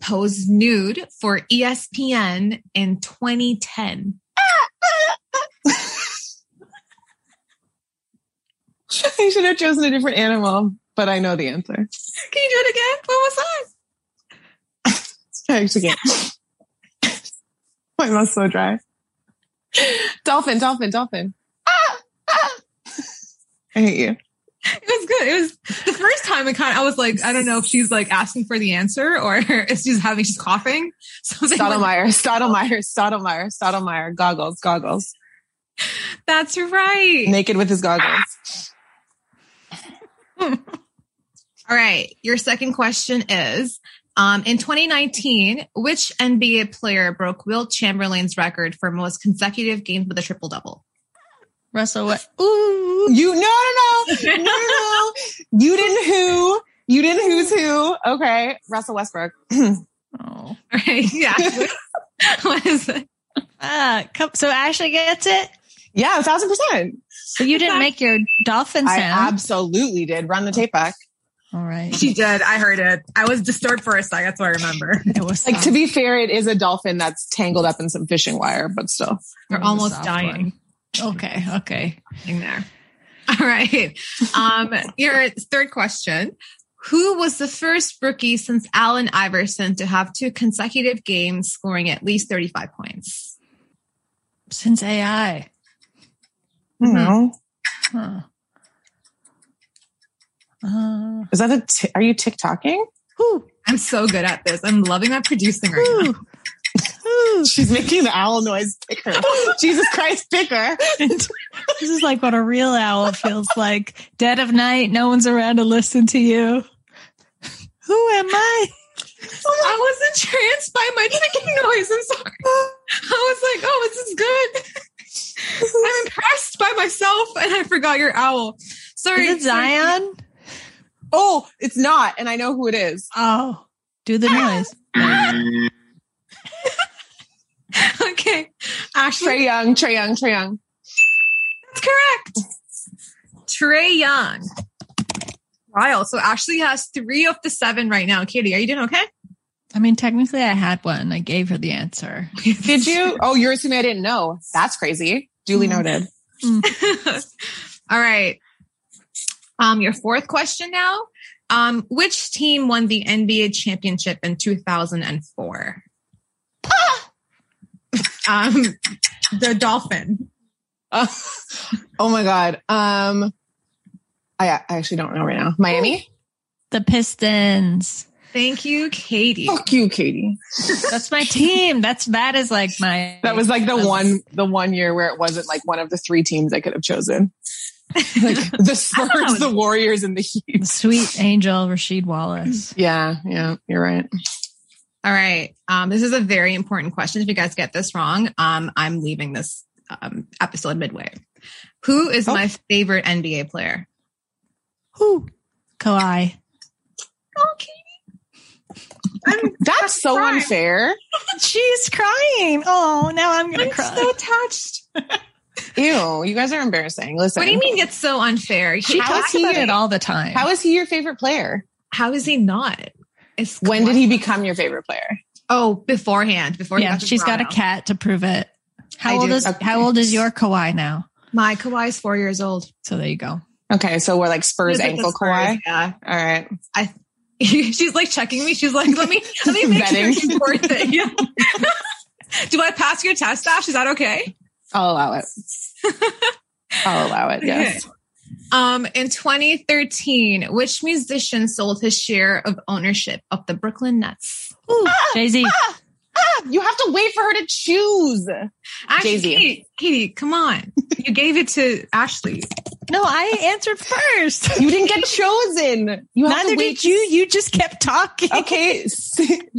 posed nude for ESPN in 2010? I should have chosen a different animal, but I know the answer. Can you do it again? What was that? I actually can't. My mouth's so dry. Dolphin. I hate you. It was good. It was the first time I was like, I don't know if she's like asking for the answer or if she's coughing. So I was like, Stottlemyre. Goggles. That's right. Naked with his goggles. All right. Your second question is, in 2019, which NBA player broke Will Chamberlain's record for most consecutive games with a triple-double? Russell, what? Ooh, you no. You didn't who's who. Okay, Russell Westbrook. Oh, right, yeah. What is it? So Ashley gets it. Yeah, 1,000%. So you didn't make your dolphin sound. I absolutely did. Run the tape back. All right, she did. I heard it. I was disturbed for a second. That's what I remember. It was soft. Like, to be fair, it is a dolphin that's tangled up in some fishing wire, but still, they're almost dying. One. Okay. In there. All right. Your third question. Who was the first rookie since Allen Iverson to have 2 consecutive games scoring at least 35 points? Since AI. No. Mm-hmm. Is that are you TikToking? I'm so good at this. I'm loving my producing right now. She's making the owl noise. Pick her. Jesus Christ, pick her. This is like what a real owl feels like. Dead of night, no one's around to listen to you. Who am I? I was entranced by my ticking noise. I'm sorry. I was like, oh, this is good. I'm impressed by myself, and I forgot your owl. Sorry. Is it Zion? Oh, it's not, and I know who it is. Oh, do the noise. Okay. Ashley. Trae Young. That's correct. Trae Young. Wow. So Ashley has 3 of the 7 right now. Katie, are you doing okay? I mean, technically I had one. I gave her the answer. Did you? Oh, you're assuming I didn't know. That's crazy. Duly noted. All right. Your fourth question now. Which team won the NBA championship in 2004? The Dolphin. Oh my God. I actually don't know right now. Miami? The Pistons. Thank you, Katie. Fuck you, Katie. That's my team. That is like my... That was like the one year where it wasn't like one of the 3 teams I could have chosen. Like the Spurs, the Warriors, and the Heat. Sweet Angel, Rasheed Wallace. Yeah, you're right. All right. This is a very important question. If you guys get this wrong, I'm leaving this episode midway. Who is my favorite NBA player? Who? Kawhi. Oh, Katie. That's so crying. Unfair. She's crying. Oh, now I'm going to cry. I'm so touched. Ew, you guys are embarrassing. Listen. What do you mean it's so unfair? She talks about it all the time. How is he your favorite player? How is he not? When did he become your favorite player? Oh, beforehand. She's got a cat to prove it. How old is your Kawhi now? My Kawhi is 4 years old. So there you go. Okay, so we're like Spurs ankle Spurs, Kawhi. Yeah. All right. She's like checking me. She's like, let me make sure she's worth it. Yeah. Do I pass your test, Ash? Is that okay? I'll allow it. Yes. Okay. In 2013, which musician sold his share of ownership of the Brooklyn Nets? Ooh, Jay-Z. You have to wait for her to choose. Jay-Z. Katie, come on. You gave it to Ashley. No, I answered first. You didn't get chosen. Neither did you. You just kept talking. Okay.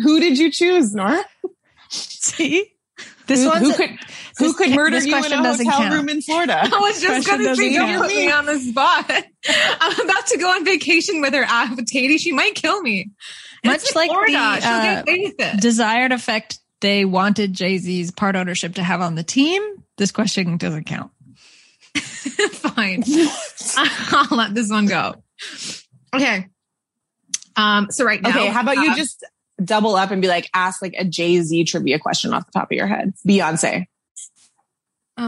Who did you choose, Nora? See? This one who could murder you in a hotel room in Florida? I was just going to say, don't put me on the spot. I'm about to go on vacation with her. Katie, she might kill me. Much like the desired effect they wanted Jay-Z's part ownership to have on the team, this question doesn't count. Fine. I'll let this one go. Okay. So right now. Okay, how about you just double up and be like, ask like a Jay-Z trivia question off the top of your head. Beyonce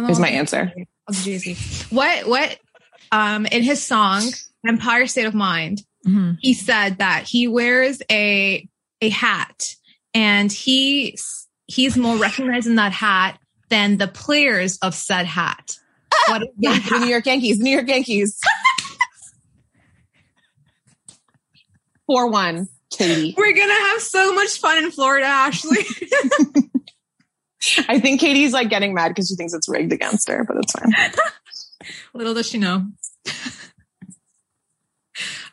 is my answer. Jay-Z. What? In his song "Empire State of Mind," mm-hmm. he said that he wears a hat, and he's more recognized in that hat than the players of said hat. What is that hat? The New York Yankees. 4-1. Katie. We're going to have so much fun in Florida, Ashley. I think Katie's like getting mad because she thinks it's rigged against her, but it's fine. Little does she know.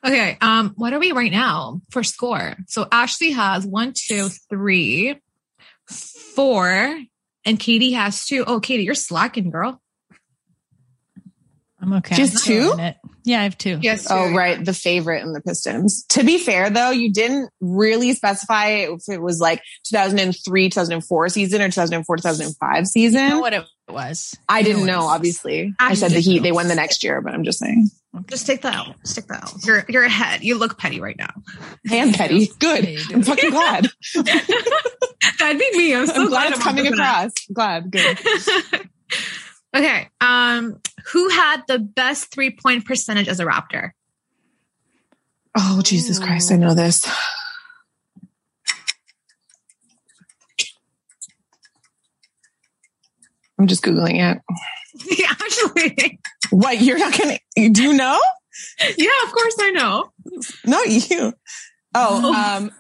Okay. What are we right now for score? So Ashley has 1, 2, 3, 4, and Katie has 2. Oh, Katie, you're slacking, girl. I'm okay. Just 2? Yeah, I have 2. Yes. Oh, right. The favorite and the Pistons. To be fair, though, you didn't really specify if it was like 2003, 2004 season or 2004, 2005 season. You know what it was. I didn't know, obviously. I said the Heat. They won the next year, but I'm just saying. Okay. Just take that out. Stick that out. You're ahead. You look petty right now. I am petty. Good. I'm fucking glad. That'd be me. I'm so glad it's coming across. Glad. Good. Okay. Who had the best 3-point percentage as a Raptor? Oh, Jesus Christ. I know this. I'm just Googling it. Yeah, actually. What? You're not going to... Do you know? Yeah, of course I know. Not you. Oh.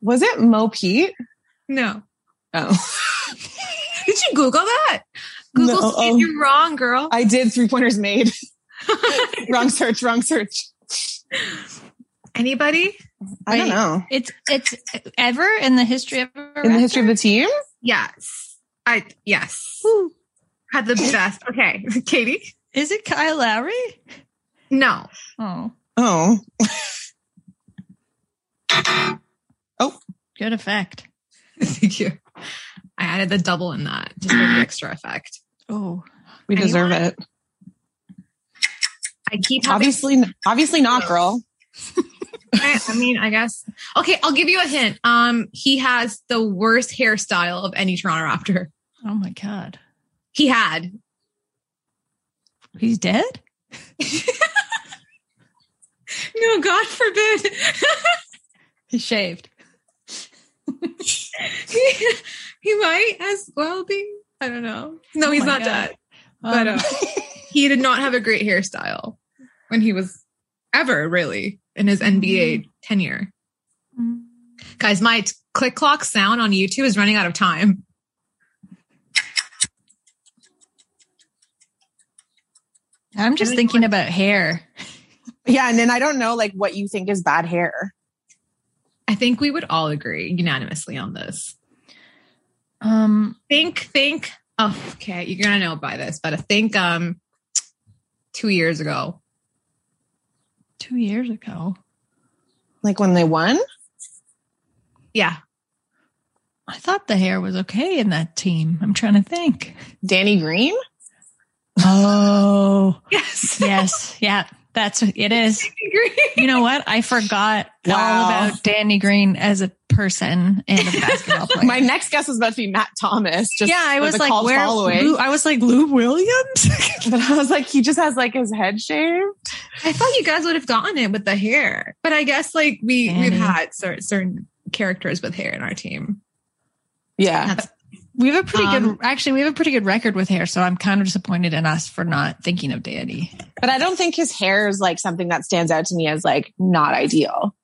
Was it Mo Pete? No. Oh. Did you Google that? Google no, said you're wrong, girl. I did. 3-pointers made. Wrong search. Anybody? I don't know. It's ever in the history of the history of the team? Yes. Yes. Woo. Had the best. Okay. Katie? Is it Kyle Lowry? No. Oh. Oh. Good effect. Thank you. I added the double in that just for the extra effect. Oh, we deserve it. I keep obviously not, girl. I mean, I guess. Okay, I'll give you a hint. He has the worst hairstyle of any Toronto Raptor. Oh my God, he had. He's dead. No, God forbid. He shaved. He might as well be. I don't know. No, he's not dead. But he did not have a great hairstyle when he was ever really in his NBA tenure. Guys, my click clock sound on YouTube is running out of time. I'm just thinking about hair. Yeah, and then I don't know like what you think is bad hair. I think we would all agree unanimously on this. Okay, you're going to know by this, but I think 2 years ago. 2 years ago? Like when they won? Yeah. I thought the hair was okay in that team. I'm trying to think. Danny Green? Oh. Yes. Yes. Yeah. That's it is. You know what? I forgot all about Danny Green as a person and a basketball player. My next guess was about to be Matt Thomas. I was like, I was like Lou Williams, but I was like, he just has like his head shaved. I thought you guys would have gotten it with the hair, but I guess like we've had certain characters with hair in our team. Yeah. We have a pretty good record with hair, so I'm kind of disappointed in us for not thinking of Danny. But I don't think his hair is like something that stands out to me as like not ideal.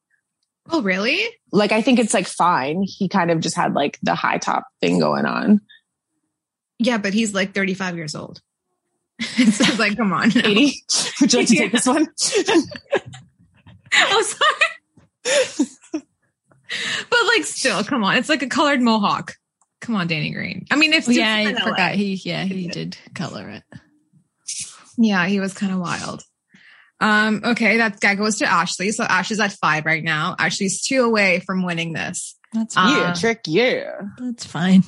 Oh, really? Like I think it's like fine. He kind of just had like the high top thing going on. Yeah, but he's like 35 years old. So it's like, come on. No. 80? Would you like to take this one? Oh, sorry. No, come on. It's like a colored mohawk. Come on, Danny Green. I mean, if I forgot he did color it. Yeah, he was kind of wild. Okay, that guy goes to Ashley. So Ashley's at 5 right now. Ashley's 2 away from winning this. That's trick. Yeah, that's fine.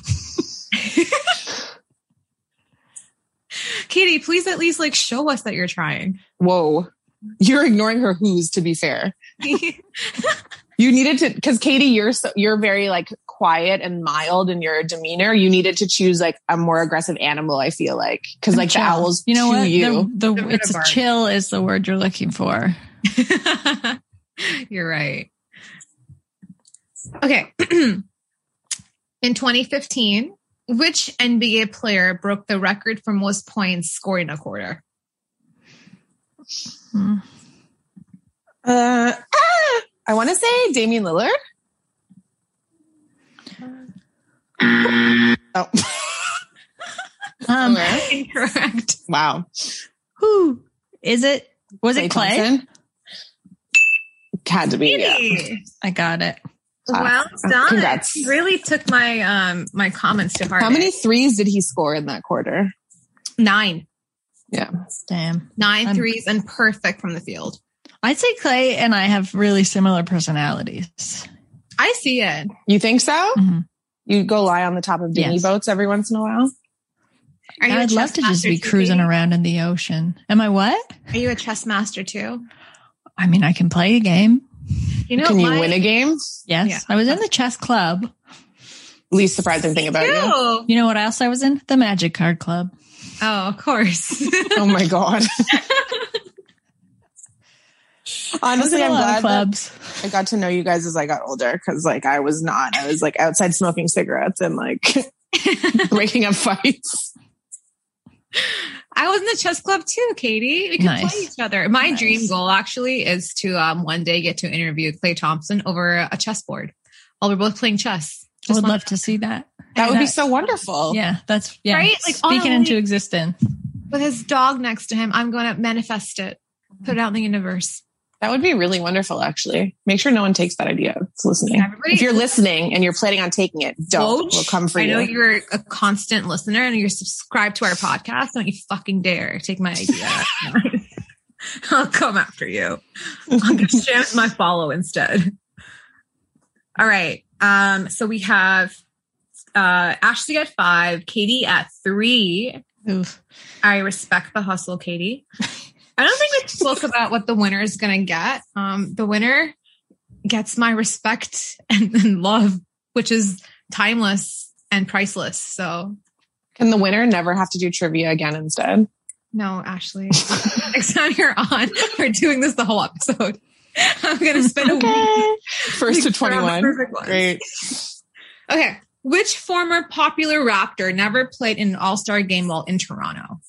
Katie, please at least like show us that you're trying. Whoa, you're ignoring her who's, to be fair. You needed to, because Katie, you're very like quiet and mild in your demeanor. You needed to choose like a more aggressive animal. I feel like because like chill. The owls, you know what? You. The it's bark. Chill is the word you're looking for. You're right. Okay. In 2015, which NBA player broke the record for most points scored in a quarter? I want to say Damian Lillard. Oh. Incorrect. Wow. Who is it? Was it Clay? Thompson? Had to be. Yeah. I got it. Well done. Congrats. He really took my my comments to heart. How many threes did he score in that quarter? 9. Yeah. Damn. 9 threes and perfect from the field. I'd say Clay and I have really similar personalities. I see it. You think so? Mm-hmm. You go lie on the top of dinghy boats every once in a while? I'd love to just be cruising around in the ocean. Am I what? Are you a chess master too? I mean, I can play a game. You know, can you win a game? Yes. Yeah. I was in the chess club. Least surprising thing about you. You know what else I was in? The Magic Card Club. Oh, of course. Oh my God. Honestly, I'm glad clubs. I got to know you guys as I got older because like I was like outside smoking cigarettes and like breaking up fights. I was in the chess club too, Katie. We could play each other. My dream goal actually is to one day get to interview Clay Thompson over a chessboard while we're both playing chess. I would love to see that. That would be so wonderful. Yeah, that's right. Like speaking into existence with his dog next to him. I'm going to manifest it, put it out in the universe. That would be really wonderful. Actually, make sure no one takes that idea. It's listening. Everybody, if you're listening and you're planning on taking it, don't. We'll come for you. I know you're a constant listener and you're subscribed to our podcast. Don't you fucking dare take my idea. I'll come after you. I'll just jam my follow instead. All right. So we have Ashley at 5, Katie at 3. Oof. I respect the hustle, Katie. I don't think we spoke about what the winner is going to get. The winner gets my respect and love, which is timeless and priceless. So, can the winner never have to do trivia again instead? No, Ashley. Next time you're on, we're doing this the whole episode. I'm going to spend a week. First to 21. Great. Okay. Which former popular Raptor never played in an all-star game while in Toronto?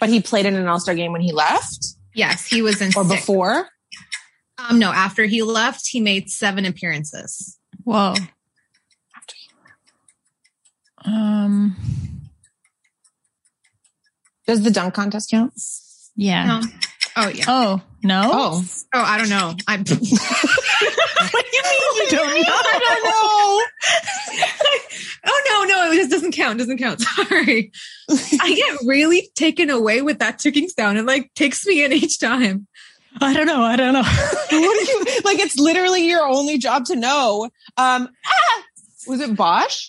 But he played in an all-star game when he left? Yes, he was in 6. Or before? No, after he left, he made 7 appearances. Whoa. After he left. Does the dunk contest count? Yeah. No. Oh, yeah. Oh, no? Oh, I don't know. I'm... What do you mean you don't know? I don't know. Oh, no, it just doesn't count. Sorry. I get really taken away with that ticking sound. It like takes me in each time. I don't know. What do you, like, it's literally your only job to know. Was it Bosch?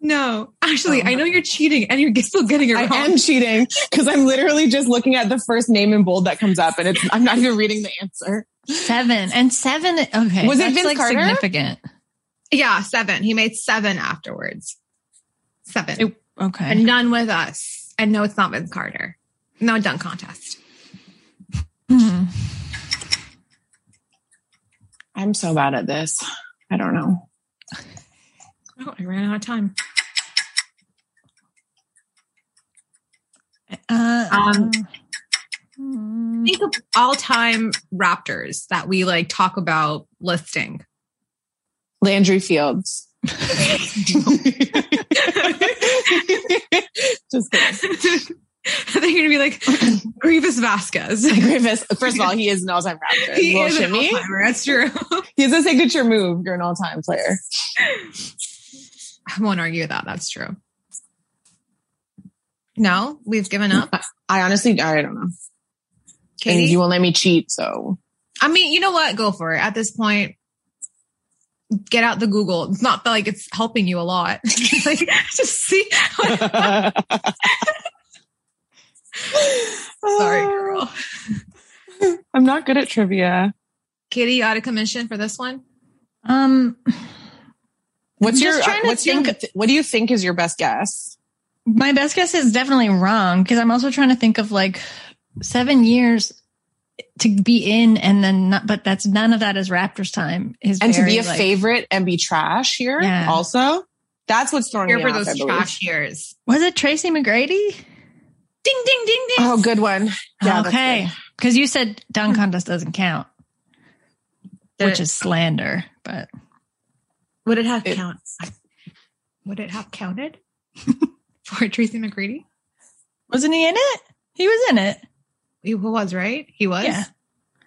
No, actually, I know you're cheating and you're still getting it wrong. I am cheating because I'm literally just looking at the first name in bold that comes up and I'm not even reading the answer. 7. Okay. Was it Vince Carter? Significant. Yeah, 7. He made 7 afterwards. 7. Okay. And none with us. And no, it's not Vince Carter. No dunk contest. I'm so bad at this. I don't know. Oh, I ran out of time. Think of all-time Raptors that we like talk about listing. Landry Fields. Just kidding. They're going to be like, Grievous Vasquez. Grievous. First of all, he is an all-time Raptor. He is an all-timer. That's true. He's a signature move. You're an all-time player. I won't argue with that. That's true. No, we've given up. I honestly, I don't know. Katie? And you won't let me cheat, so. I mean, you know what? Go for it. At this point, get out the Google. It's not like it's helping you a lot. Like, just see. Sorry, girl. I'm not good at trivia. Katie, you out of commission for this one? What do you think is your best guess? My best guess is definitely wrong, because I'm also trying to think of like 7 years to be in, and then not, but that's none of that is Raptors time. To be a favorite and be trash here, yeah. Also, that's what's throwing me off. Those trash years. Was it Tracy McGrady? Ding, ding, ding, ding. Oh, good one. Yeah, okay. Because you said dunk contest doesn't count, which is slander, but. Would it have counted for Tracy McGrady? Wasn't he in it? He was in it. He was, right? He was? Yeah.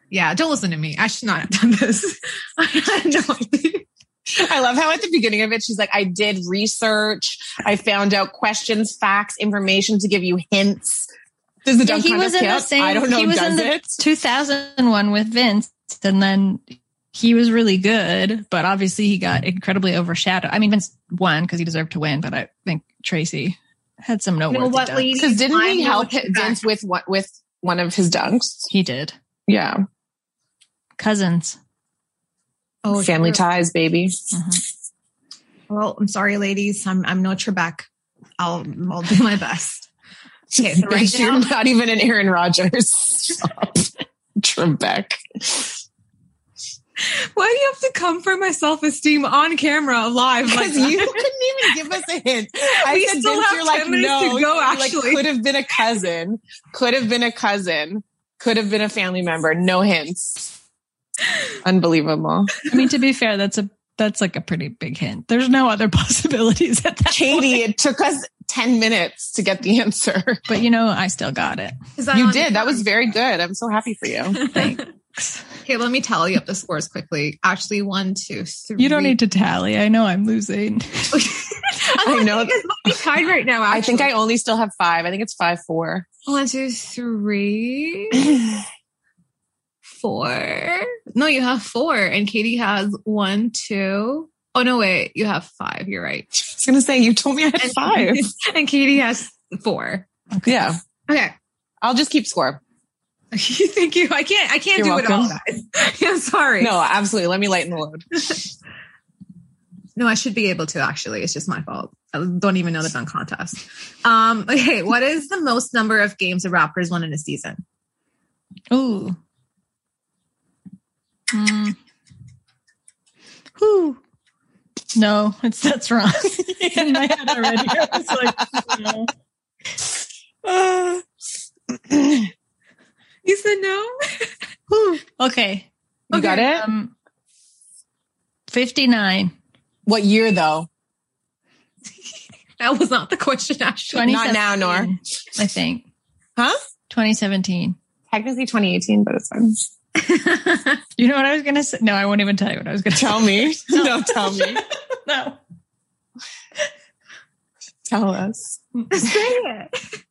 Yeah, don't listen to me. I should not have done this. I love how at the beginning of it, she's like, I did research. I found out questions, facts, information to give you hints. Does the dunk contest count? I don't know. He was in the 2001 with Vince, and then he was really good, but obviously he got incredibly overshadowed. I mean, Vince won because he deserved to win, but I think Tracy had some noteworthy dunks. Because didn't he help Vince with one of his dunks? He did. Yeah. Cousins. Oh, family ties, baby. Mm-hmm. Well, I'm sorry, ladies. I'm no Trebek. I'll do my best. Okay, so right now, you're not even an Aaron Rodgers. Stop. Trebek. Why do you have to come for my self-esteem on camera live? Because you couldn't even give us a hint. I said, still have 10 minutes to go, actually. Could have been a cousin. Could have been a cousin. Could have been a family member. No hints. Unbelievable. I mean, to be fair, that's like a pretty big hint. There's no other possibilities at that Katie, point. It took us 10 minutes to get the answer. But you know, I still got it. You did. That was very good. I'm so happy for you. Thanks. Okay, let me tally up the scores quickly. Actually, 1, 2, 3. You don't need to tally. I know I'm losing. I know. I'm tied right now, actually. I think I only still have 5. I think it's 5-4. 1, 2, 3. 4. No, you have 4, and Katie has 1, 2. Oh no, wait, you have 5. You're right. I was gonna say you told me I had 5, and Katie has 4. Okay. Yeah. Okay. I'll just keep score. Thank you. I can't You're do welcome. It all, guys. I'm sorry. No, absolutely. Let me lighten the load. No, I should be able to actually. It's just my fault. I don't even know the dunk contest. Okay, what is the most number of games the Raptors won in a season? Ooh. Who? No, that's wrong. It's in my head already. I was like, no. You said no? Whew. Okay. You got it? 59. What year, though? That was not the question, actually. Not now, Nor. I think. Huh? 2017. Technically 2018, but it's fine. You know what I was going to say? No, I won't even tell you what I was going to say. Tell me. No. No, tell me. No. Tell us. Say it.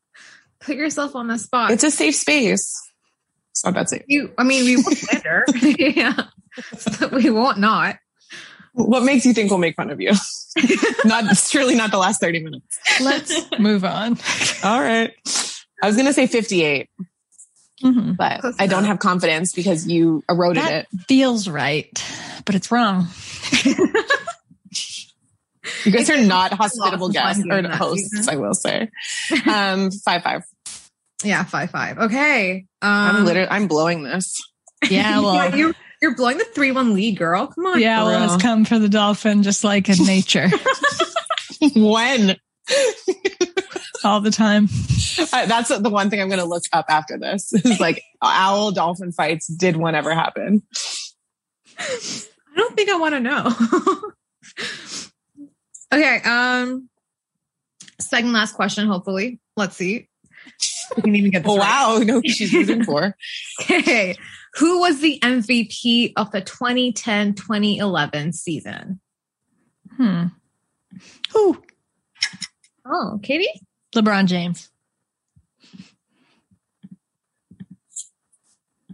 Put yourself on the spot. It's a safe space. It's not that safe. We won't slander. Yeah. But we won't not. What makes you think we'll make fun of you? It's surely not the last 30 minutes. Let's move on. All right. I was going to say 58. Mm-hmm. But I don't have confidence because you eroded it. Feels right, but it's wrong. You guys are not hospitable guests or hosts, season. I will say. 5-5. Yeah, 5-5. Okay. I'm blowing this. Yeah, well, yeah, you're blowing the 3-1 lead, girl. Come on. Yeah, girl. Well, it's come for the dolphin, just like in nature. When? All the time. That's the one thing I'm going to look up after this. Is like owl dolphin fights. Did one ever happen? I don't think I want to know. Okay. Second last question. Hopefully, let's see. We didn't even get this right. No, she's rooting for. Okay. Who was the MVP of the 2010-2011 season? Who? Oh, Katie? LeBron James.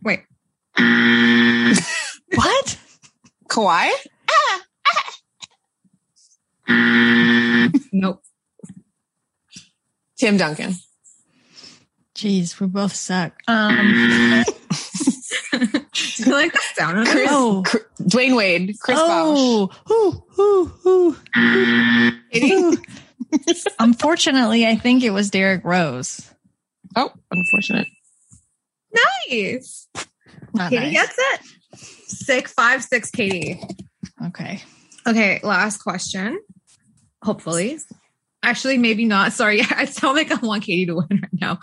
Wait. What? Kawhi? Nope. Tim Duncan. Jeez, we both suck. Do you like that sound? Dwayne Wade. Chris Bosh. Unfortunately, I think it was Derrick Rose. Oh, unfortunate. Nice. Not Katie gets it. 6-5-6, Katie. Okay. Okay, last question. Hopefully. Actually, maybe not. Sorry. I sound like I want Katie to win right now.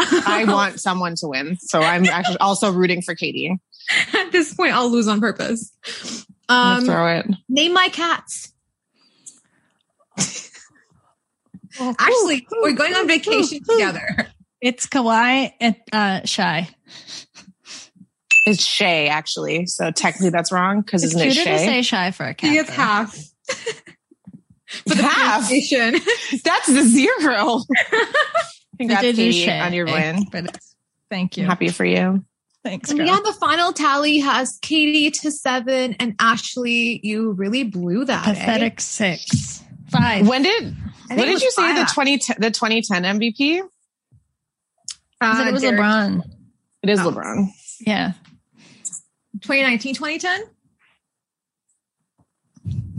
I want someone to win. So I'm actually also rooting for Katie. At this point, I'll lose on purpose. Throw it. Name my cats. Actually, we're going on vacation together. It's Kawhi and Shai. It's Shay, actually. So technically that's wrong because isn't it Shay? It's cuter to say Shy for a cat. He gets half. For the half. That's the zero. Congratulations on your win. Thank you. I'm happy for you. Thanks, girl. And yeah, the final tally has Katie to 7 and Ashley, you really blew that. Pathetic 6. 5. When did you say the 2010 MVP? It was LeBron. It is LeBron. Yeah. 2019, 2010?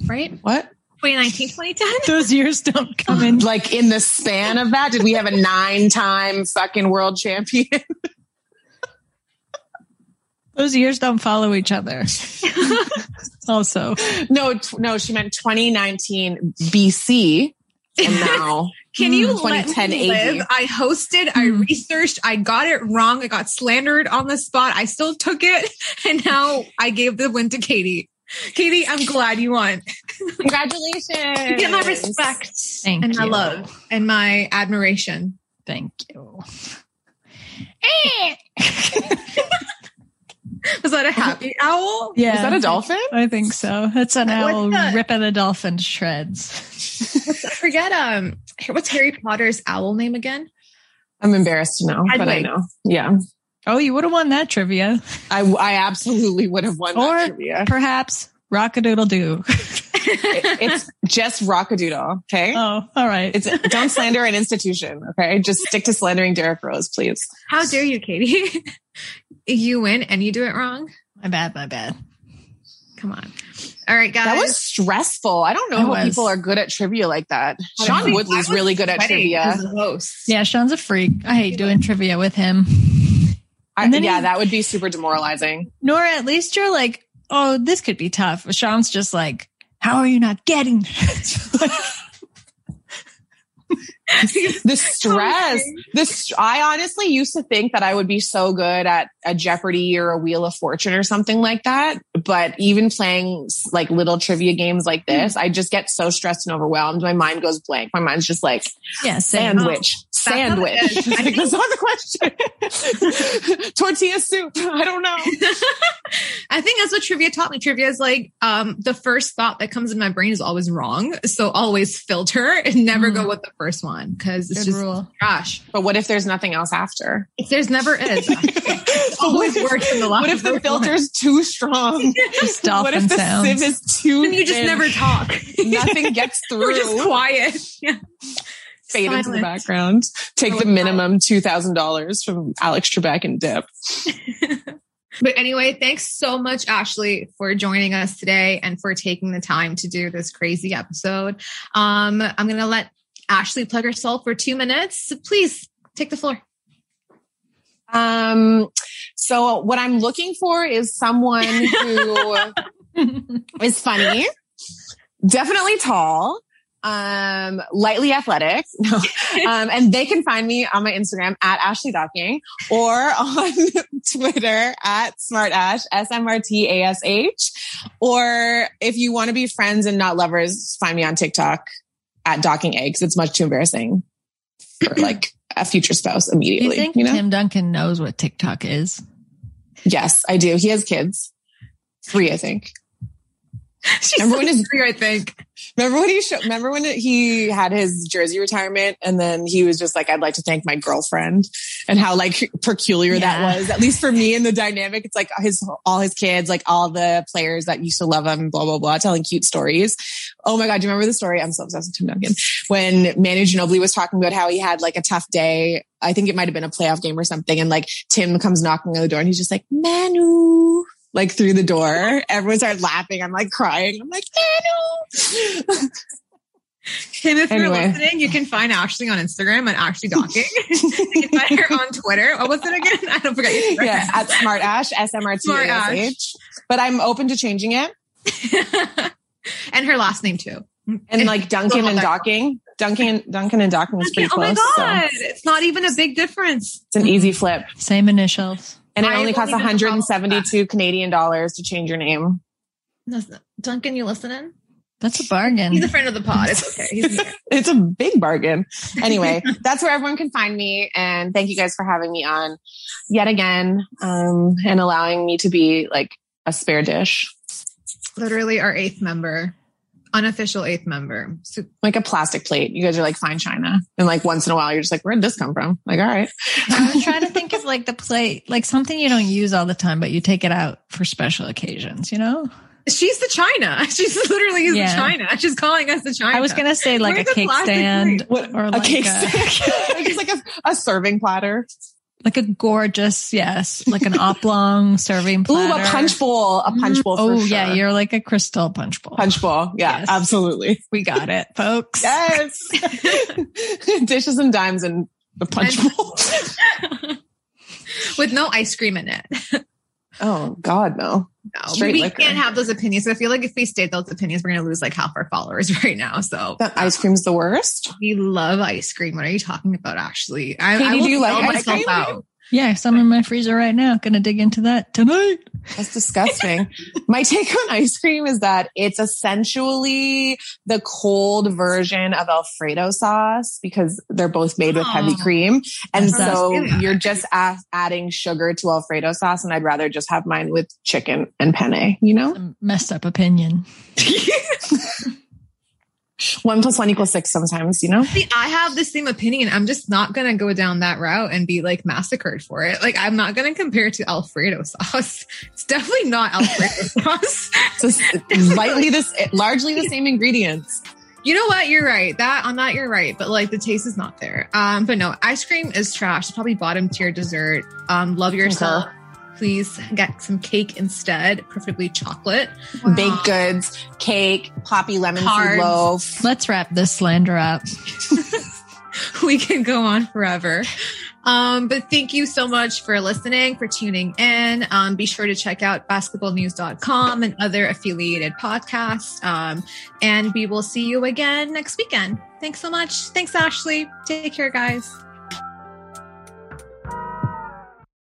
Right? What? 2019, 2010? Those years don't come in. Like in the span of that, did we have a 9-time fucking world champion? Those years don't follow each other. Also. No, she meant 2019 BC. And now, can you let me live? I hosted, I researched, I got it wrong. I got slandered on the spot. I still took it. And now I gave the win to Katie. Katie, I'm glad you won. Congratulations. You get my respect. Thank you. My love and my admiration. Thank you. Was that a happy owl? Yeah. Is that a dolphin? I think so. It's an owl ripping a dolphin to shreds. I forget. What's Harry Potter's owl name again? I'm embarrassed to know, but I know. Yeah. Oh, you would have won that trivia. I absolutely would have won that trivia. Or perhaps Rockadoodle-Doo. It's just Rockadoodle, okay? Oh, all right. Don't slander an institution, okay? Just stick to slandering Derrick Rose, please. How dare you, Katie? You win and you do it wrong. My bad. Come on. All right, guys. That was stressful. I don't know how people are good at trivia like that. Sean Woodley's really good at trivia. Yeah, Sean's a freak. I hate doing trivia with him. That would be super demoralizing. Nora, at least you're like, oh, this could be tough. Sean's just like, how are you not getting that? The stress. I honestly used to think that I would be so good at a Jeopardy or a Wheel of Fortune or something like that. But even playing like little trivia games like this, I just get so stressed and overwhelmed. My mind goes blank. My mind's just like, yeah, sandwich. That's not the question. Tortilla soup. I don't know. I think that's what trivia taught me. Trivia is like the first thought that comes in my brain is always wrong. So always filter and never go with the first one. Because it's just trash. But what if there's nothing else after? If there's never is. Always works in the last. What if the filter's too strong? What if the sieve is too thin? You just never talk. Nothing gets through. We're just quiet. Yeah. Fade into the background. Take the minimum $2,000 from Alex Trebek and Dip. But anyway, thanks so much, Ashley, for joining us today and for taking the time to do this crazy episode. I'm going to let Ashley plug herself for 2 minutes. So please take the floor. So what I'm looking for is someone who is funny, definitely tall, lightly athletic, and they can find me on my Instagram at Ashley Docking or on Twitter at SmartAsh, SMRTASH. Or if you want to be friends and not lovers, find me on TikTok. At Docking Eggs. It's much too embarrassing for like a future spouse immediately. Do you think Tim Duncan knows what TikTok is? Yes, I do. He has kids. 3, I think. Remember when he had his jersey retirement and then he was just like, I'd like to thank my girlfriend, and how like peculiar that was, at least for me in the dynamic. It's like all his kids, like all the players that used to love him, blah, blah, blah, telling cute stories. Oh my God. Do you remember the story? I'm so obsessed with Tim Duncan. When Manu Ginobili was talking about how he had like a tough day. I think it might've been a playoff game or something. And like Tim comes knocking on the door and he's just like, Manu. Like through the door, everyone started laughing. I'm like crying. I'm like, Manu. Tim, if you're listening, you can find Ashley on Instagram at Ashley Docking. You can find her on Twitter. What was it again? I don't forget. Yeah, at SmartAsh, SmartAsh. But I'm open to changing it. And her last name too. And like Duncan and Docking. Duncan and Docking was pretty close. Oh my God. So. It's not even a big difference. It's an easy flip. Same initials. And it only costs $172 Canadian dollars to change your name. Duncan, you listening? That's a bargain. He's a friend of the pod. It's okay. He's here. It's a big bargain. Anyway, that's where everyone can find me. And thank you guys for having me on yet again, and allowing me to be like a spare dish. Literally our 8th member. Unofficial 8th member. So, like a plastic plate. You guys are like fine china. And like once in a while, you're just like, where'd this come from? Like, all right. I was trying to think of like the plate, like something you don't use all the time, but you take it out for special occasions, you know? She's the china. She's literally the china. She's calling us the china. I was going to say like a cake stand. Or like a cake stand. Just like a serving platter. Like a gorgeous, like an oblong serving platter. Ooh, a punch bowl. A punch bowl for sure. Oh, yeah. You're like a crystal punch bowl. Punch bowl. Yeah, yes. Absolutely. We got it, folks. Yes. Dishes and dimes and the punch bowl. With no ice cream in it. Oh, God, no. No, we can't have those opinions. So I feel like if we state those opinions, we're going to lose like half our followers right now. So that ice cream's the worst. We love ice cream. What are you talking about, Ashley? Katie, do you like ice cream? Out. Yeah, some in my freezer right now. Going to dig into that tonight. That's disgusting. My take on ice cream is that it's essentially the cold version of Alfredo sauce because they're both made with heavy cream. And so you're just adding sugar to Alfredo sauce. And I'd rather just have mine with chicken and penne, you know? A messed up opinion. 1 + 1 = 6 sometimes, you know? See, I have the same opinion. I'm just not going to go down that route and be like massacred for it. Like, I'm not going to compare it to Alfredo sauce. It's definitely not Alfredo sauce. Just largely the same ingredients. You know what? You're right. You're right. But like the taste is not there. But no, ice cream is trash. It's probably bottom tier dessert. Love yourself. Okay. Please get some cake instead, preferably chocolate. Wow. Baked goods, cake, poppy lemon seed loaf. Let's wrap this slander up. We can go on forever. But thank you so much for listening, for tuning in. Be sure to check out basketballnews.com and other affiliated podcasts. And we will see you again next weekend. Thanks so much. Thanks, Ashley. Take care, guys.